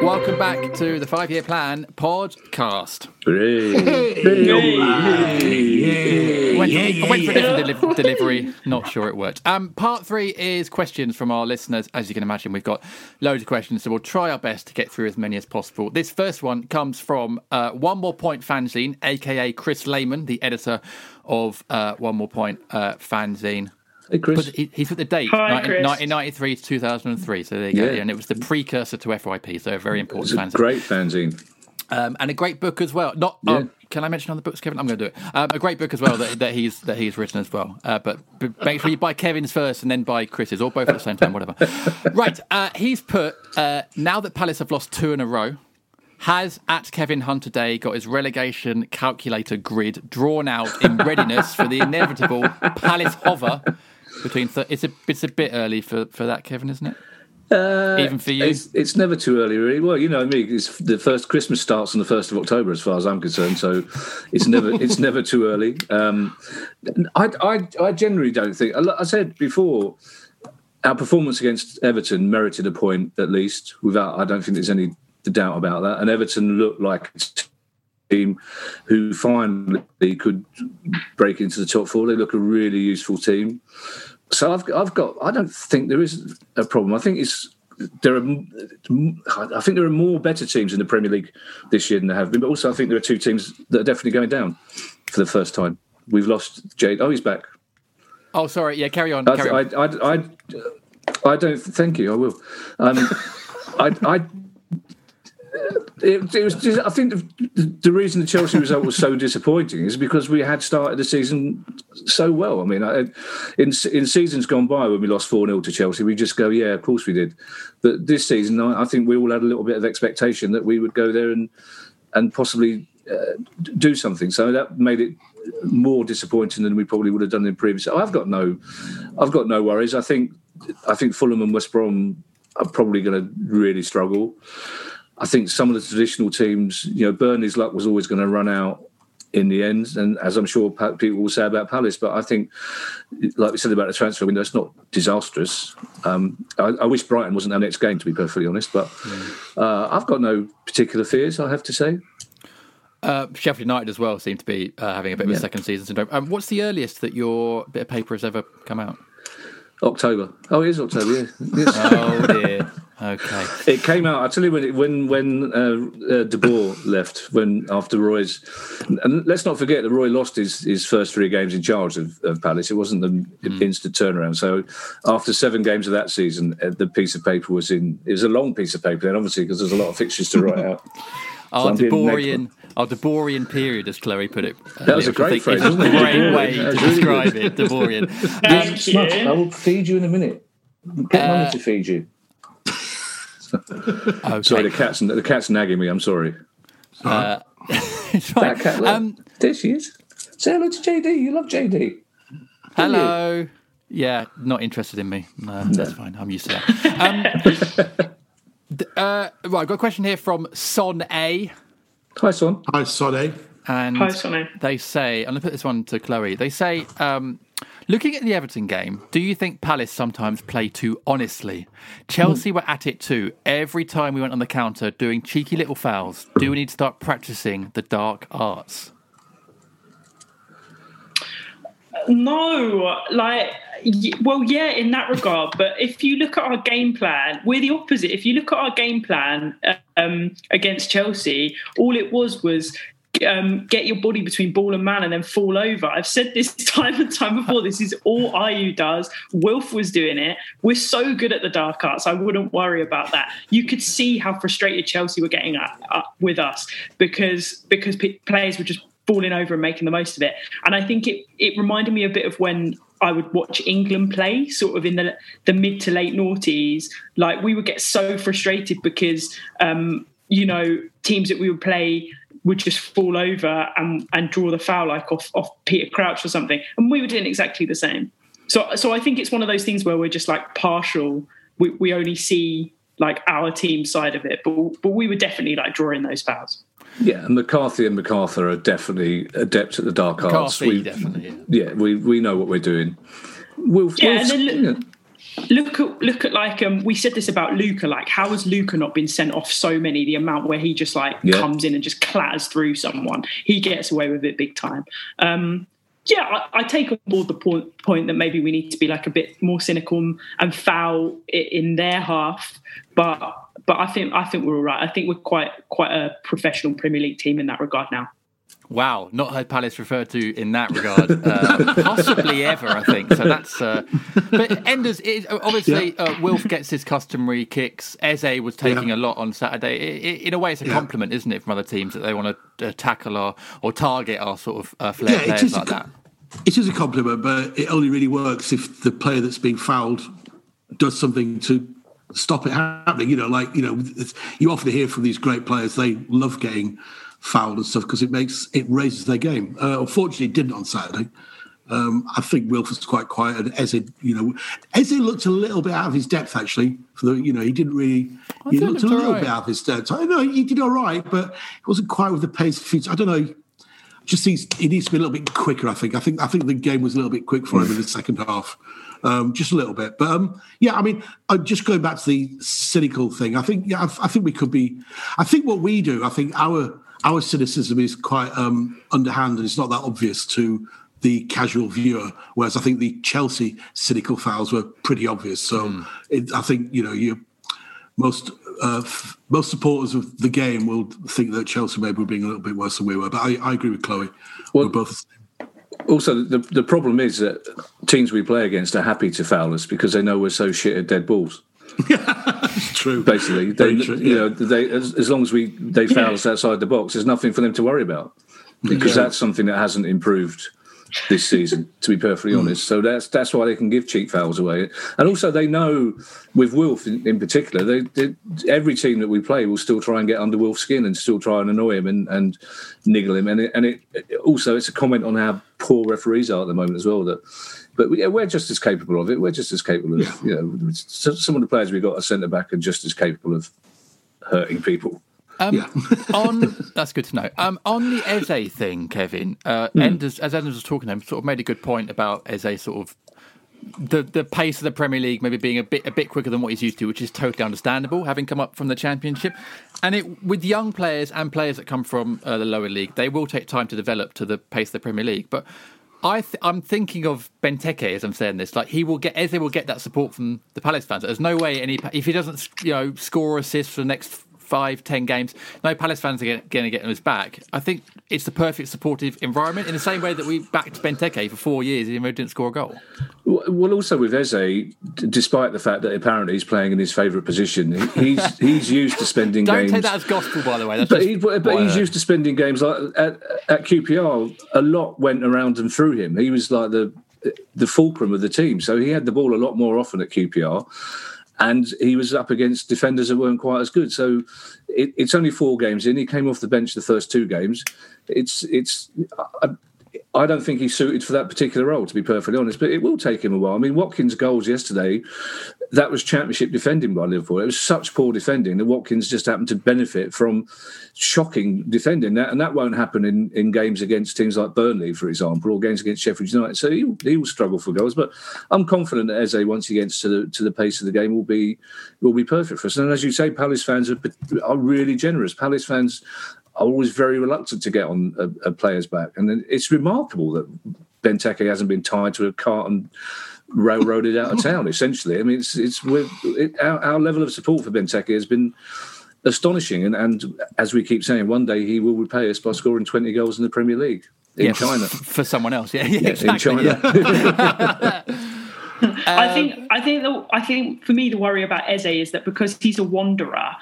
Welcome back to the 5-Year Plan podcast. I went for a different delivery. Not sure it worked. Part three is questions from our listeners. As you can imagine, we've got loads of questions, so we'll try our best to get through as many as possible. This first one comes from One More Point Fanzine, a.k.a. Chris Lehman, the editor of One More Point Fanzine. Hey, Chris. But he's put the date, 1993 to 2003, so there you go. And it was the precursor to FYP, so a very important fanzine. Great fanzine. And a great book as well. Can I mention other books, Kevin? I'm going to do it. A great book as well that he's written as well. But make sure you buy Kevin's first and then buy Chris's, or both at the same time, whatever. Right, he's put, now that Palace have lost 2 in a row, has @KevinHunterDay got his relegation calculator grid drawn out in readiness for the inevitable Palace hover? It's a bit early for that, Kevin, isn't it? Even for you, it's never too early, really. Well, you know me. It's the first Christmas starts on the 1st of October, as far as I'm concerned. So it's never too early. I generally don't think. I said before, our performance against Everton merited a point at least. I don't think there's any doubt about that. And Everton looked like team who finally could break into the top four. They look a really useful team. So I don't think there is a problem. I think there are more better teams in the Premier League this year than there have been. But also, I think there are 2 teams that are definitely going down for the first time. We've lost Jade. Oh, he's back. Oh, sorry. Yeah, carry on. I don't. Thank you. I will. It was just, I think the reason the Chelsea result was so disappointing is because we had started the season so well. I mean, in seasons gone by, when we lost 4-0 to Chelsea, we just go, yeah, of course we did. But this season, I think we all had a little bit of expectation that we would go there and possibly do something. So that made it more disappointing than we probably would have done in previous. I've got no worries. I think Fulham and West Brom are probably going to really struggle. I think some of the traditional teams, you know, Burnley's luck was always going to run out in the end, and as I'm sure people will say about Palace. But I think, like we said about the transfer window, it's not disastrous. I wish Brighton wasn't our next game, to be perfectly honest. But I've got no particular fears, I have to say. Sheffield United as well seem to be having a bit of a second season syndrome. What's the earliest that your bit of paper has ever come out? October. Oh, it is October, yeah. Yes. Oh, dear. Okay. It came out. I tell you when De Boer left, after Roy's, and let's not forget that Roy lost his first 3 games in charge of Palace. It wasn't the instant turnaround. So after 7 games of that season, the piece of paper was in. It was a long piece of paper then, obviously, because there's a lot of fixtures to write out. Our De Boerian Our Deboryan period, as Chloe put it. That was a great phrase, wasn't it? Great way to describe it, Deboryan. I will feed you in a minute. Get money to feed you. Okay. Sorry, the cat's nagging me. I'm sorry. It's right. That cat, there she is. Say hello to JD. You love JD. Hello. Yeah, not interested in me. No. That's fine. I'm used to that. Right, I've got a question here from Son A. Hi, Son. Hi, Son A. And hi, Son A. They say, I'm going to put this one to Chloe. They say, looking at the Everton game, do you think Palace sometimes play too honestly? Chelsea were at it too. Every time we went on the counter doing cheeky little fouls, do we need to start practicing the dark arts? No, well, yeah, in that regard. But if you look at our game plan, we're the opposite. If you look at our game plan against Chelsea, all it was get your body between ball and man and then fall over. I've said this time and time before. This is all IU does. Wilf was doing it. We're so good at the dark arts. I wouldn't worry about that. You could see how frustrated Chelsea were getting up with us because players were just falling over and making the most of it. And I think it reminded me a bit of when I would watch England play sort of in the mid to late noughties. Like, we would get so frustrated because, teams that we would play would just fall over and draw the foul, like off Peter Crouch or something. And we were doing exactly the same. So I think it's one of those things where we're just like partial. We only see like our team side of it, but we were definitely like drawing those fouls. Yeah, and McCarthy and MacArthur are definitely adept at the dark arts. Yeah, we know what we're doing. Look at like we said this about Luka. Like, how has Luka not been sent off so many? The amount where he just comes in and just clatters through someone, he gets away with it big time. I take on board the point that maybe we need to be like a bit more cynical and foul in their half, but I think we're all right. I think we're quite a professional Premier League team in that regard now. Wow, not heard Palace referred to in that regard, possibly ever, I think. So that's... But Enders, obviously, Wilf gets his customary kicks. Eze was taking a lot on Saturday. In a way, it's a compliment, isn't it, from other teams that they want to tackle or target our sort of flair players like that? It is a compliment, but it only really works if the player that's being fouled does something to stop it happening. You often hear from these great players, they love getting fouled and stuff because it raises their game. Unfortunately, it didn't on Saturday. I think Wilf was quite quiet, and Eze looked a little bit out of his depth actually. He didn't really. He looked a little bit out of his depth. I know he did all right, but it wasn't quite with the pace. I don't know. Just he needs to be a little bit quicker. I think the game was a little bit quick for him in the second half, just a little bit. But just going back to the cynical thing. I think we could be. I think what we do. I think our cynicism is quite underhand, and it's not that obvious to the casual viewer. Whereas I think the Chelsea cynical fouls were pretty obvious. So I think most supporters of the game will think that Chelsea maybe were being a little bit worse than we were. But I agree with Chloe. Well, we're both. Also, the problem is that teams we play against are happy to foul us because they know we're so shit at dead balls. It's true. Basically, as long as they foul us outside the box, there's nothing for them to worry about because that's something that hasn't improved this season, to be perfectly honest. So that's why they can give cheap fouls away. And also, they know with Wilf in particular, every team that we play will still try and get under Wilf's skin and still try and annoy him and niggle him. And it's a comment on how poor referees are at the moment as well. We're just as capable of it. We're just as capable of some of the players we got are centre back and just as capable of hurting people. That's good to know. On the Eze thing, Kevin, as Enders was talking to him, sort of made a good point about Eze sort of the pace of the Premier League maybe being a bit quicker than what he's used to, which is totally understandable, having come up from the Championship. And with young players and players that come from the lower league, they will take time to develop to the pace of the Premier League. But I'm thinking of Benteke as I'm saying this. Like, Eze will get that support from the Palace fans. There's no way if he doesn't score assists for the next 5-10 games. No Palace fans are going to get him back. I think it's the perfect supportive environment in the same way that we backed Benteke for 4 years even though he didn't score a goal. Well, also with Eze, despite the fact that apparently he's playing in his favourite position, he's used to spending Don't games... Don't take that as gospel, by the way. That's he's used to spending games like at QPR. A lot went around and through him. He was like the fulcrum of the team. So he had the ball a lot more often at QPR. And he was up against defenders that weren't quite as good. So it's only 4 games in. He came off the bench the first 2 games. I don't think he's suited for that particular role, to be perfectly honest. But it will take him a while. I mean, Watkins' goals yesterday, that was championship defending by Liverpool. It was such poor defending that Watkins just happened to benefit from shocking defending. And that won't happen in games against teams like Burnley, for example, or games against Sheffield United. So he will struggle for goals. But I'm confident that Eze, once he gets to the pace of the game, will be perfect for us. And as you say, Palace fans are really generous. Palace fans are always very reluctant to get on a player's back. And it's remarkable that Benteke hasn't been tied to a cart and railroaded out of town, essentially. I mean, our level of support for Benteke has been astonishing. And as we keep saying, one day he will repay us by scoring 20 goals in the Premier League in China. For someone else, yeah exactly, in China. Yeah. I think for me the worry about Eze is that because he's a wanderer,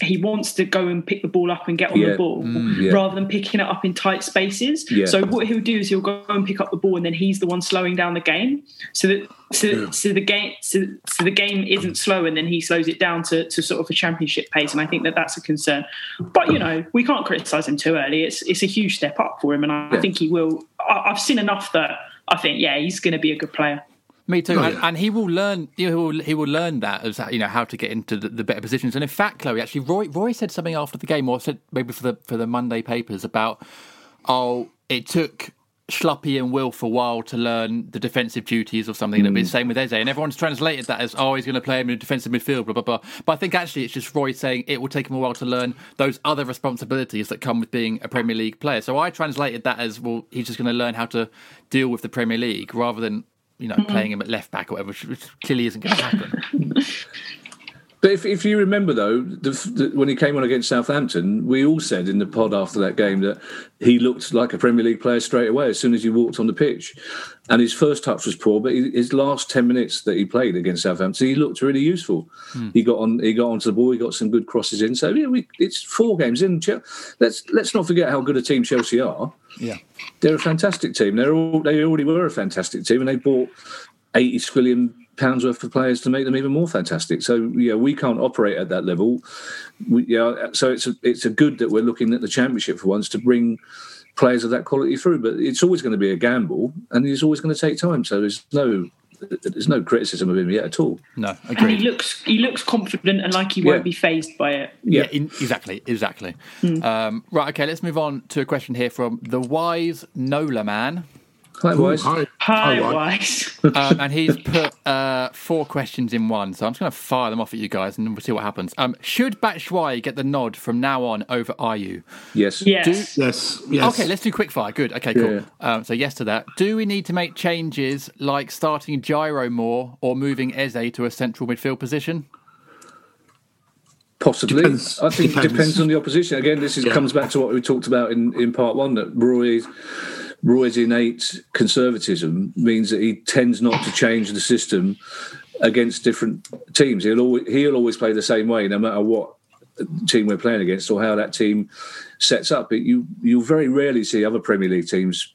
he wants to go and pick the ball up and get on the ball rather than picking it up in tight spaces. Yeah. So what he'll do is he'll go and pick up the ball, and then he's the one slowing down the game. So the game isn't slow, and then he slows it down to sort of a championship pace. And I think that's a concern. But we can't criticise him too early. It's a huge step up for him, and I think he will. I've seen enough that I think he's going to be a good player. Me too, and he will learn. He will learn that as how to get into the better positions. And in fact, Chloe, actually, Roy said something after the game, or said maybe for the Monday papers about it took Schluppy and Wilf a while to learn the defensive duties or something. And it'd be the same with Eze, and everyone's translated that as he's going to play him in defensive midfield, blah blah blah. But I think actually it's just Roy saying it will take him a while to learn those other responsibilities that come with being a Premier League player. So I translated that as he's just going to learn how to deal with the Premier League rather than playing him at left back or whatever, which clearly isn't going to happen. But if you remember, though, when he came on against Southampton, we all said in the pod after that game that he looked like a Premier League player straight away as soon as he walked on the pitch. And his first touch was poor, but his last 10 minutes that he played against Southampton, he looked really useful. Mm. He got onto the ball, he got some good crosses in. So, it's 4 games in. Let's not forget how good a team Chelsea are. Yeah, they're a fantastic team. They already were a fantastic team, and they bought £80 billion worth of players to make them even more fantastic. So we can't operate at that level. So it's a good that we're looking at the Championship for once to bring players of that quality through. But it's always going to be a gamble, and it's always going to take time. So there's no criticism of him yet at all. No, agreed. And he looks confident and like he won't be fazed by it. Yeah, exactly. Mm. Right, okay, let's move on to a question here from the wise Nola man. Hi, Wise. Hi, Wise. And he's put 4 questions in one, so I'm just going to fire them off at you guys and we'll see what happens. Should Batshuayi get the nod from now on over Ayew? Yes. Okay, let's do quickfire. Good. Okay, cool. Yeah. So yes to that. Do we need to make changes like starting Jaïro more or moving Eze to a central midfield position? Possibly. I think it depends on the opposition. Again, this comes back to what we talked about in part one, that Roy's innate conservatism means that he tends not to change the system against different teams. He'll always play the same way, no matter what team we're playing against or how that team sets up. You'll very rarely see other Premier League teams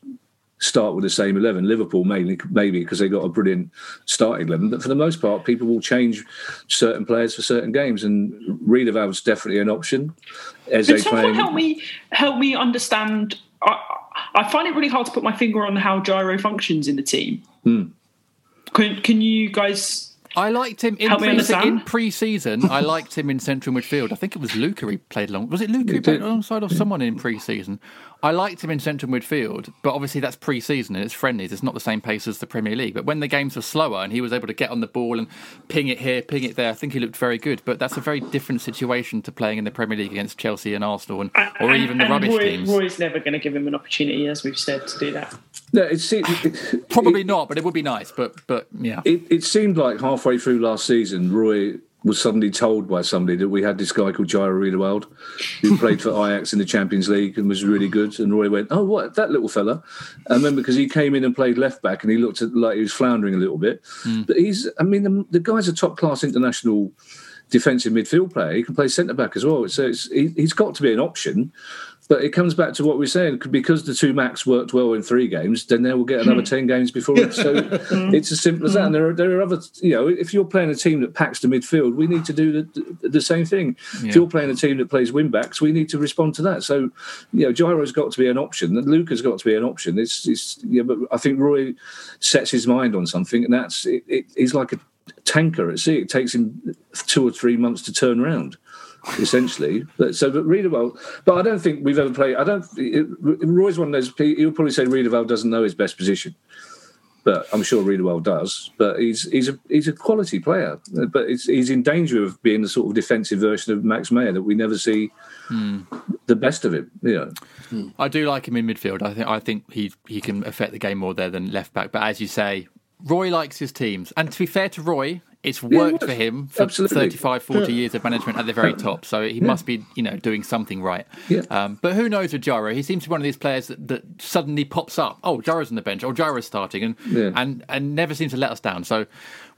start with the same 11. Liverpool mainly, maybe because they got a brilliant starting 11. But for the most part, people will change certain players for certain games, and Riedewald's definitely an option. Could someone help me understand? I find it really hard to put my finger on how Jaïro functions in the team. Mm. Can you guys? I liked him in pre-season. I liked him in central midfield. I think it was Luca he played along. Was it Luca he played alongside of someone in pre-season? I liked him in central midfield, but obviously that's pre-season and it's friendlies. It's not the same pace as the Premier League. But when the games were slower and he was able to get on the ball and ping it here, ping it there, I think he looked very good. But that's a very different situation to playing in the Premier League against Chelsea and Arsenal or even the rubbish teams. Roy's never going to give him an opportunity, as we've said, to do that. No, probably not, but it would be nice. But yeah, it seemed like halfway through last season, Roy was suddenly told by somebody that we had this guy called Jaïro Riedewald who played for Ajax in the Champions League and was really good. And Roy went, oh, what, that little fella? I remember because he came in and played left back and he looked like he was floundering a little bit. Mm. But he's, I mean, the guy's a top-class international defensive midfield player. He can play centre-back as well. So he's got to be an option. But it comes back to what we're saying, because the two Macs worked well in 3 games, then they will get another 10 games before it. So it's as simple as that. And there are other, you know, if you're playing a team that packs the midfield, we need to do the same thing. Yeah. If you're playing a team that plays wing-backs, we need to respond to that. So, you know, Jairo's got to be an option. Luka's got to be an option. But I think Roy sets his mind on something, and that's it. He's like a tanker at sea. It takes him 2 or 3 months to turn around. Essentially, but Riedewald. But I don't think we've ever played. Roy's one of those. He'll probably say Riedewald doesn't know his best position, but I'm sure Riedewald does. But he's a quality player. But he's in danger of being the sort of defensive version of Max Meyer that we never see the best of him. You know, I do like him in midfield. I think he can affect the game more there than left back. But as you say, Roy likes his teams, and to be fair to Roy, it's worked for him for 35, 40 years of management at the very top, so he must be, you know, doing something right. Yeah. But who knows with Jaïro? He seems to be one of these players that suddenly pops up. Oh, Jairo's on the bench. Oh, Jairo's starting, and never seems to let us down. So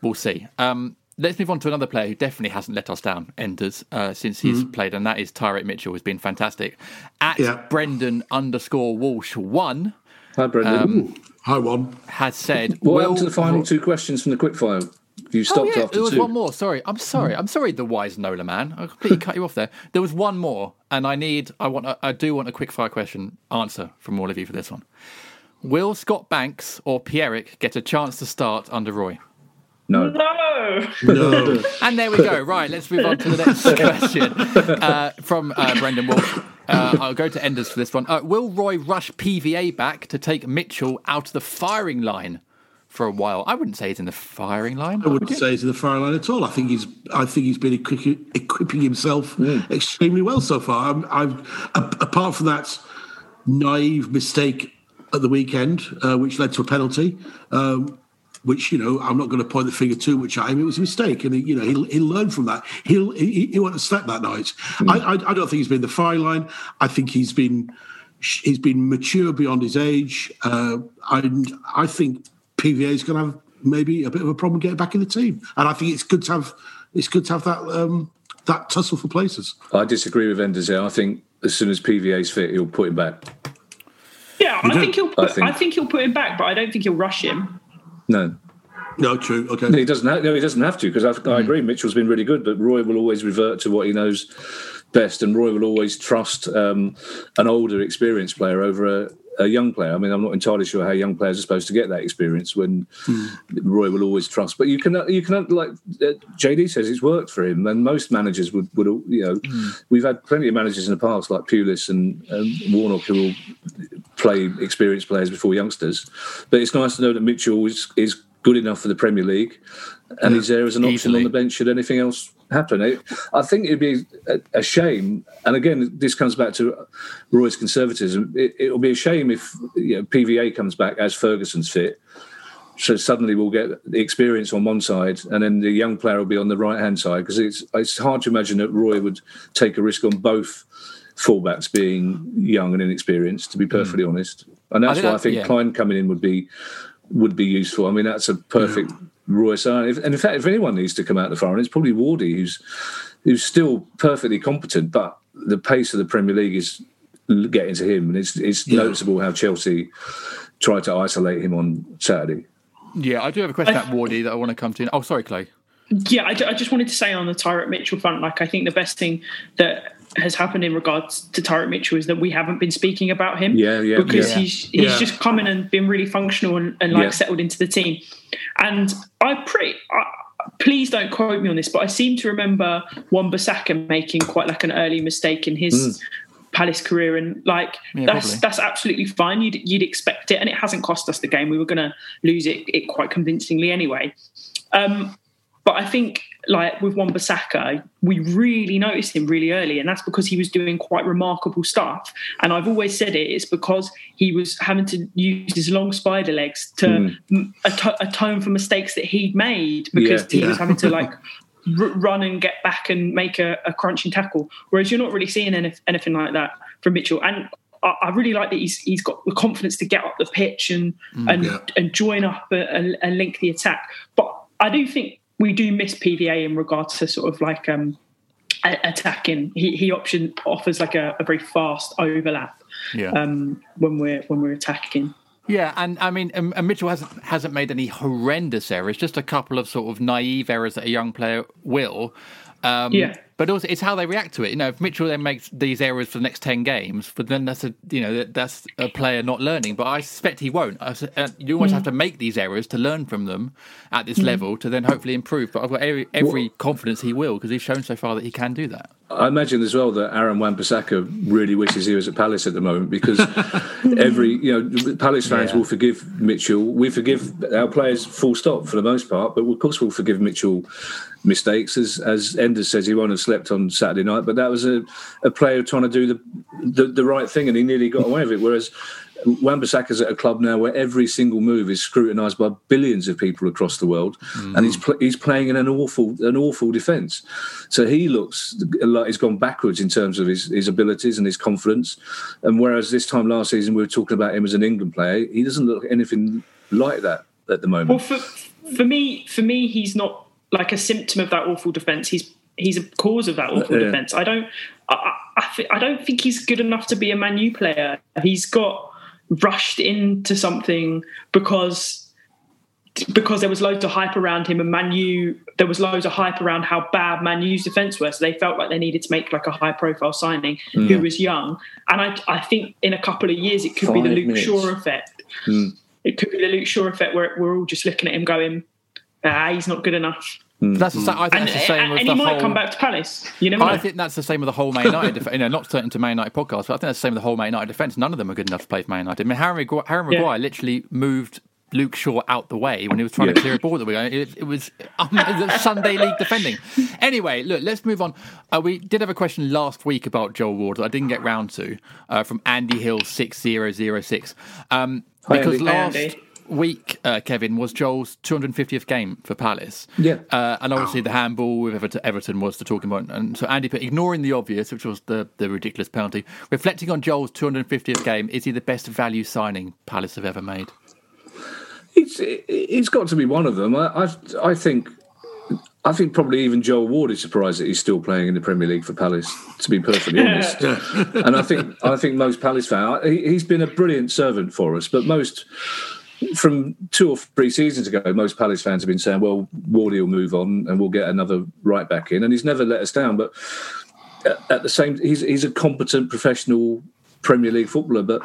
we'll see. Let's move on to another player who definitely hasn't let us down, Enders, since he's played, and that is Tyrick Mitchell, who's been fantastic. At Brendan_Walsh1. Hi, Brendan. Hi, one. Has said... Well, to the final 2 questions from the quickfire. You stopped after 2. There was 1 more. Sorry. I'm sorry, the wise Nola man. I completely cut you off there. There was 1 more, and I do want a quick fire question answer from all of you for this one. Will Scott Banks or Pierrick get a chance to start under Roy? No. And there we go. Right, let's move on to the next question from Brendan Walsh. I'll go to Enders for this one. Will Roy rush PVA back to take Mitchell out of the firing line for a while? I wouldn't say he's in the firing line. I wouldn't say he's in the firing line at all. I think he's been equipping himself extremely well so far. Apart from that naive mistake at the weekend, which led to a penalty, which, you know, I'm not going to point the finger too much at him. It was a mistake, and he'll learn from that. He won't have slept that night. I don't think he's been the firing line. I think he's been mature beyond his age, and I think PVA is going to have maybe a bit of a problem getting back in the team, and I think it's good to have that that tussle for places. I disagree with Enders here. I think as soon as PVA's fit, he'll put him back. Yeah, I think he'll put him back, but I don't think he'll rush him. No, true. Okay, he doesn't. He doesn't have to, because I agree. Mitchell's been really good, but Roy will always revert to what he knows best, and Roy will always trust an older, experienced player over a young player. I mean, I'm not entirely sure how young players are supposed to get that experience when Roy will always trust. But you can like JD says, it's worked for him, and most managers would you know, we've had plenty of managers in the past like Pulis and Warnock who will play experienced players before youngsters. But it's nice to know that Mitchell is good enough for the Premier League, and he's there as an option on the bench should anything else happen. I think it'd be a shame, and again, this comes back to Roy's conservatism. It'll be a shame if, you know, PVA comes back as Ferguson's fit, so suddenly we'll get the experience on one side and then the young player will be on the right-hand side, because it's hard to imagine that Roy would take a risk on both fullbacks being young and inexperienced, to be perfectly honest. And that's why I think Clyne coming in would be useful. I mean, that's a perfect... Roy sign. And in fact, if anyone needs to come out the foreign, it's probably Wardy, who's still perfectly competent, but the pace of the Premier League is getting to him, and it's noticeable how Chelsea tried to isolate him on Saturday. Yeah, I do have a question about Wardy that I want to come to. Oh, sorry, Clay. Yeah, I just wanted to say on the Tyrick Mitchell front, like, I think the best thing that has happened in regards to Tyrick Mitchell is that we haven't been speaking about him. Because he's just come in and been really functional and like settled into the team. And please don't quote me on this, but I seem to remember Wan-Bissaka making quite like an early mistake in his Palace career, and like that's absolutely fine. You'd expect it, and it hasn't cost us the game. We were going to lose it quite convincingly anyway. But I think, like, with Wan-Bissaka, we really noticed him really early, and that's because he was doing quite remarkable stuff. And I've always said it's because he was having to use his long spider legs to atone for mistakes that he'd made, because he was having to, like, run and get back and make a crunching tackle. Whereas you're not really seeing anything like that from Mitchell. And I really like that he's got the confidence to get up the pitch and join up and link the attack. But I do think we do miss PVA in regards to sort of like attacking. He offers like a very fast overlap when we're attacking. Yeah, and I mean, and Mitchell hasn't made any horrendous errors, just a couple of sort of naive errors that a young player will. But also it's how they react to it. You know, if Mitchell then makes these errors for the next 10 games, but then that's a player not learning. But I suspect he won't. You almost have to make these errors to learn from them at this level to then hopefully improve. But I've got every confidence he will, because he's shown so far that he can do that. I imagine as well that Aaron Wan-Bissaka really wishes he was at Palace at the moment, because Palace fans will forgive Mitchell. We forgive our players full stop for the most part, but of course we'll forgive Mitchell mistakes. As Ender says, he won't have slept on Saturday night, but that was a player trying to do the right thing, and he nearly got away with it. Whereas Wan-Bissaka's at a club now where every single move is scrutinised by billions of people across the world, and he's playing in an awful defence. So he looks like he's gone backwards in terms of his abilities and his confidence. And whereas this time last season we were talking about him as an England player, he doesn't look anything like that at the moment. Well, for me, he's not like a symptom of that awful defence. He's a cause of that awful defence. I don't think he's good enough to be a Man U player. He's got rushed into something because there was loads of hype around him, and Man U, there was loads of hype around how bad Man U's defence were, so they felt like they needed to make like a high-profile signing who was young. And I think in a couple of years it could be the Luke Shaw effect. It could be the Luke Shaw effect where we're all just looking at him going, he's not good enough. I think that's the same with the whole... come back to Palace. I think that's the same with the whole Man United defence. Not certain to Man United podcast, but I think that's the same with the whole Man United defence. None of them are good enough to play for Man United. I mean, Harry Maguire literally moved Luke Shaw out the way when he was trying to clear a ball that we got. It was Sunday League defending. Anyway, look, let's move on. We did have a question last week about Joel Ward that I didn't get round to, from Andy Hill 6006. Week, Kevin, was Joel's 250th game for Palace. And obviously the handball with Everton was the talking point. And so Andy put, ignoring the obvious, which was the ridiculous penalty, reflecting on Joel's 250th game, is he the best value signing Palace have ever made? It's got to be one of them. I think probably even Joel Ward is surprised that he's still playing in the Premier League for Palace, to be perfectly honest. And I think most Palace fans, he's been a brilliant servant for us, but from 2 or 3 seasons ago, most Palace fans have been saying, well, Wardy will move on and we'll get another right back in. And he's never let us down. But at the same, he's a competent professional Premier League footballer. But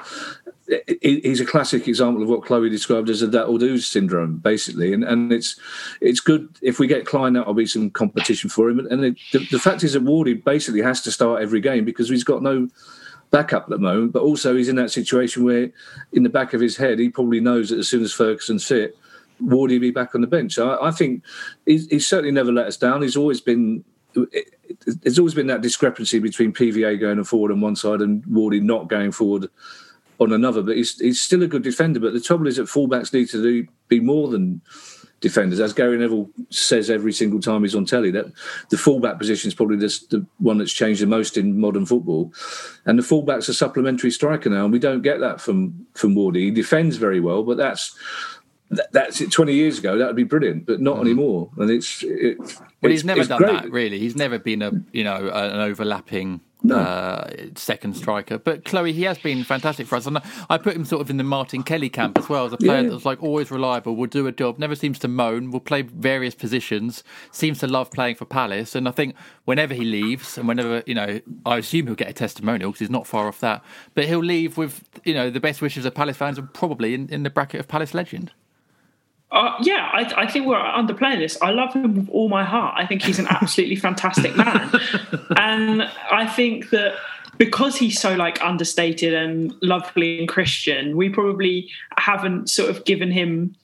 he's a classic example of what Chloe described as a that or do syndrome, basically. And it's good if we get Clyne, that'll be some competition for him. And the fact is that Wardy basically has to start every game because he's got no backup at the moment, but also he's in that situation where in the back of his head he probably knows that as soon as Ferguson's fit, Wardy will be back on the bench. So I think he's certainly never let us down. There's always been that discrepancy between PVA going forward on one side and Wardy not going forward on another, but he's still a good defender. But the trouble is that fullbacks need to be more than defenders, as Gary Neville says every single time he's on telly, that the fullback position is probably the one that's changed the most in modern football. And the fullback's a supplementary striker now, and we don't get that from Wardy. He defends very well, but that's it. 20 years ago, that would be brilliant, but not anymore. And he's never done great. That really. He's never been an overlapping. No. Second striker, but Chloe, he has been fantastic for us, and I put him sort of in the Martin Kelly camp as well, as a player that's like always reliable, will do a job, never seems to moan, will play various positions, seems to love playing for Palace. And I think whenever he leaves, and whenever I assume he'll get a testimonial because he's not far off that, but he'll leave with the best wishes of Palace fans, and probably in the bracket of Palace legend. I think we're underplaying this. I love him with all my heart. I think he's an absolutely fantastic man. And I think that because he's so understated and lovely and Christian, we probably haven't sort of given him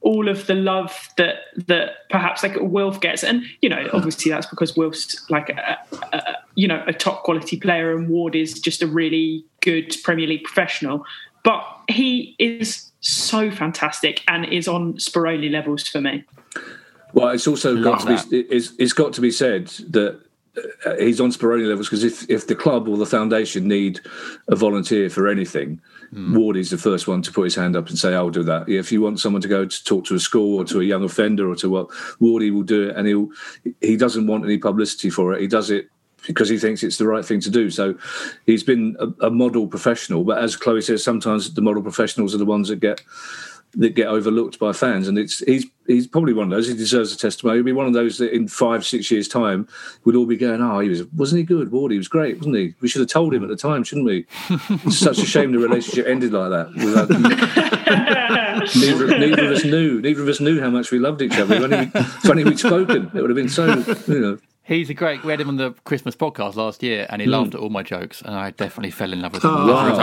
all of the love that perhaps Wilf gets. And, obviously that's because Wilf's a top quality player, and Ward is just a really good Premier League professional. But he is so fantastic and is on Spiroli levels for me. Well, it's also got to be said that he's on Spironi levels, because if the club or the foundation need a volunteer for anything, Ward is the first one to put his hand up and say, I'll do that. If you want someone to go to talk to a school or to a young offender or to what, Wardy will do it, and he doesn't want any publicity for it. He does it because he thinks it's the right thing to do. So he's been a model professional. But as Chloe says, sometimes the model professionals are the ones that get overlooked by fans, and he's probably one of those. He deserves a testimony. He'll be one of those that in 5-6 years time would all be going, wasn't he good, Ward? He was great, wasn't he? We should have told him at the time, shouldn't we? It's such a shame the relationship ended like that. Neither of us knew how much we loved each other. If only we'd spoken, it would have been so, He's a great. We had him on the Christmas podcast last year, and he laughed at all my jokes, and I definitely fell in love with him. Wow.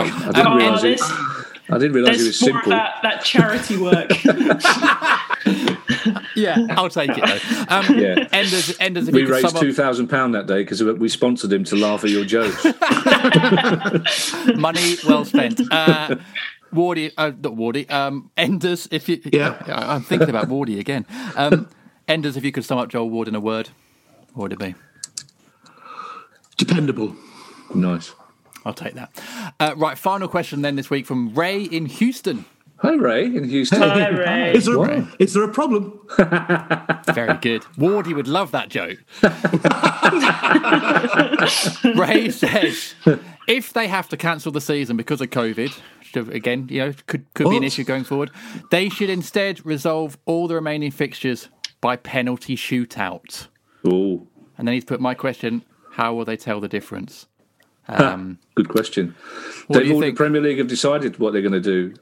I didn't realise it was simple. More of that charity work. Yeah, I'll take it though. Yeah. Enders, we raised £2,000 that day because we sponsored him to laugh at your jokes. Money well spent. Enders. If you, I'm thinking about Wardy again. Enders, if you could sum up Joel Ward in a word, what would it be? Dependable. Nice. I'll take that. Right, final question then this week from Ray in Houston. Hi, Ray in Houston. Hi, Ray. Is there a problem? Very good. Wardy would love that joke. Ray says, if they have to cancel the season because of COVID, which again, could be an issue going forward, they should instead resolve all the remaining fixtures by penalty shootout. Ooh. And then he's put my question, how will they tell the difference? Good question. The Premier League have decided what they're going to do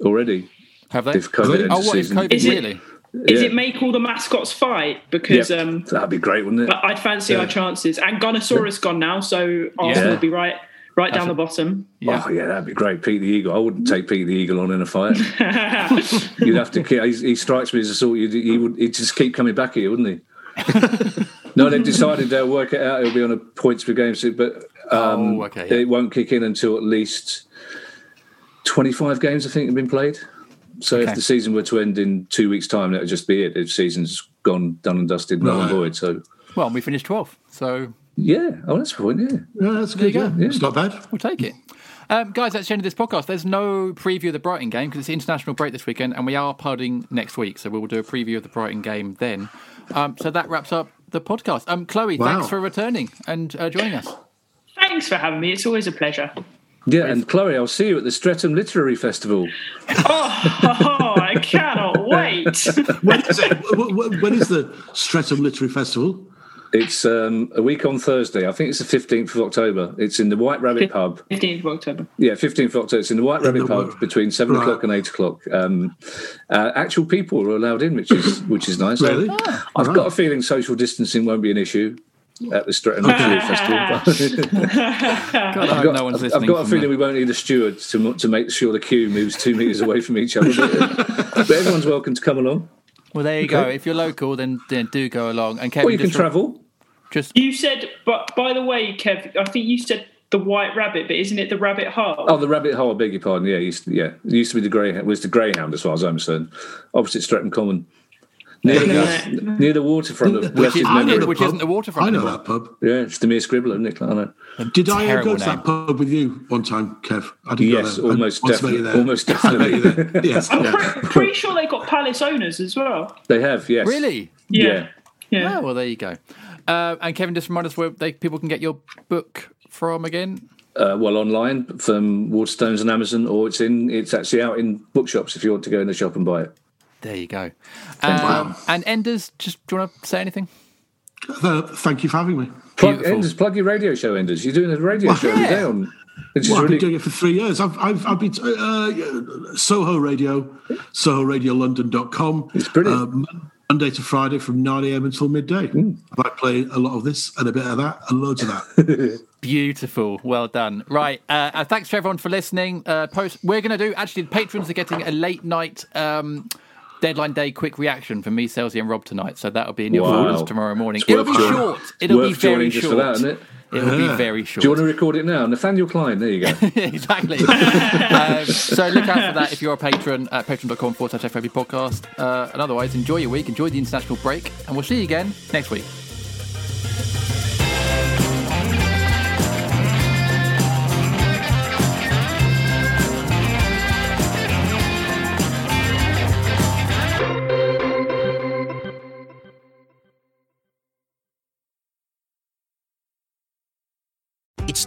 already. Have they? Is it make all the mascots fight? Because that'd be great, wouldn't it? But I'd fancy our chances. And Gunnosaurus gone now, so Arsenal will be right down the bottom. Yeah. Oh, yeah, that'd be great. Pete the Eagle. I wouldn't take Pete the Eagle on in a fight. You'd have to kill. He strikes me as a sort. He'd just keep coming back at you, wouldn't he? No, they've decided they'll work it out. It'll be on a points per game, but it won't kick in until at least 25 games, I think, have been played. So if the season were to end in 2 weeks' time, that would just be it. If season's gone, done and dusted, null and void. So we finished 12th. So that's a point. Yeah, that's good. There you go. Yeah. It's not bad. We'll take it. Guys, that's the end of this podcast. There's no preview of the Brighton game because it's international break this weekend, and we are podding next week, so we will do a preview of the Brighton game then. So that wraps up the podcast. Chloe, thanks for returning and joining us. Thanks for having me. It's always a pleasure. Yeah, and Chloe, I'll see you at the Streatham Literary Festival. Oh, I cannot wait. When is the Streatham Literary Festival? It's a week on Thursday. I think it's the 15th of October. It's in the White Rabbit Pub. 15th of October. Yeah, 15th of October. It's in the White Rabbit Pub between 7 o'clock and 8 o'clock. Actual people are allowed in, which is nice. Really? I've got a feeling social distancing won't be an issue at the Streatham Literary Festival. God, I've got a feeling we won't need a steward to make sure the queue moves 2 metres away from each other. But everyone's welcome to come along. Well, there you go. If you're local, then do go along. And Kevin, you can travel. You said, but by the way, Kev, I think you said the White Rabbit, but isn't it the Rabbit Hole? Oh, the Rabbit Hole. I beg your pardon. Yeah, it used to be the Greyhound. It was the Greyhound, as far as I'm concerned. Opposite Streatham Common, near the waterfront of West's Memory, which isn't the waterfront. I know that pub. Yeah, it's the Mere Scribbler, isn't it? I know. Did I go to that pub with you one time, Kev? Almost definitely. Yes, I'm pretty sure they got Palace owners as well. They have, yes. Really? Yeah. Well, there you go. And Kevin, just remind us where people can get your book from again. Online from Waterstones and Amazon, or it's actually out in bookshops if you want to go in the shop and buy it. There you go. And Enders, do you want to say anything? Thank you for having me. Plug your radio show, Enders. You're doing a radio show every day on. I've been doing it for 3 years. I've been Soho Radio, sohoradiolondon.com. It's brilliant. Monday to Friday from 9 a.m. until midday. I play a lot of this and a bit of that and loads of that. Beautiful. Well done. Right. Thanks to everyone for listening. We're going to do, actually, the patrons are getting a late night deadline day quick reaction from me, Selzy and Rob tonight. So that'll be in your comments tomorrow morning. It'll be short. It'll be very short. It will be very short. Do you want to record it now? Nathaniel Clyne, there you go. Exactly. So look out for that if you're a patron at patreon.com/FAB podcast. And otherwise, enjoy your week, enjoy the international break, and we'll see you again next week. It's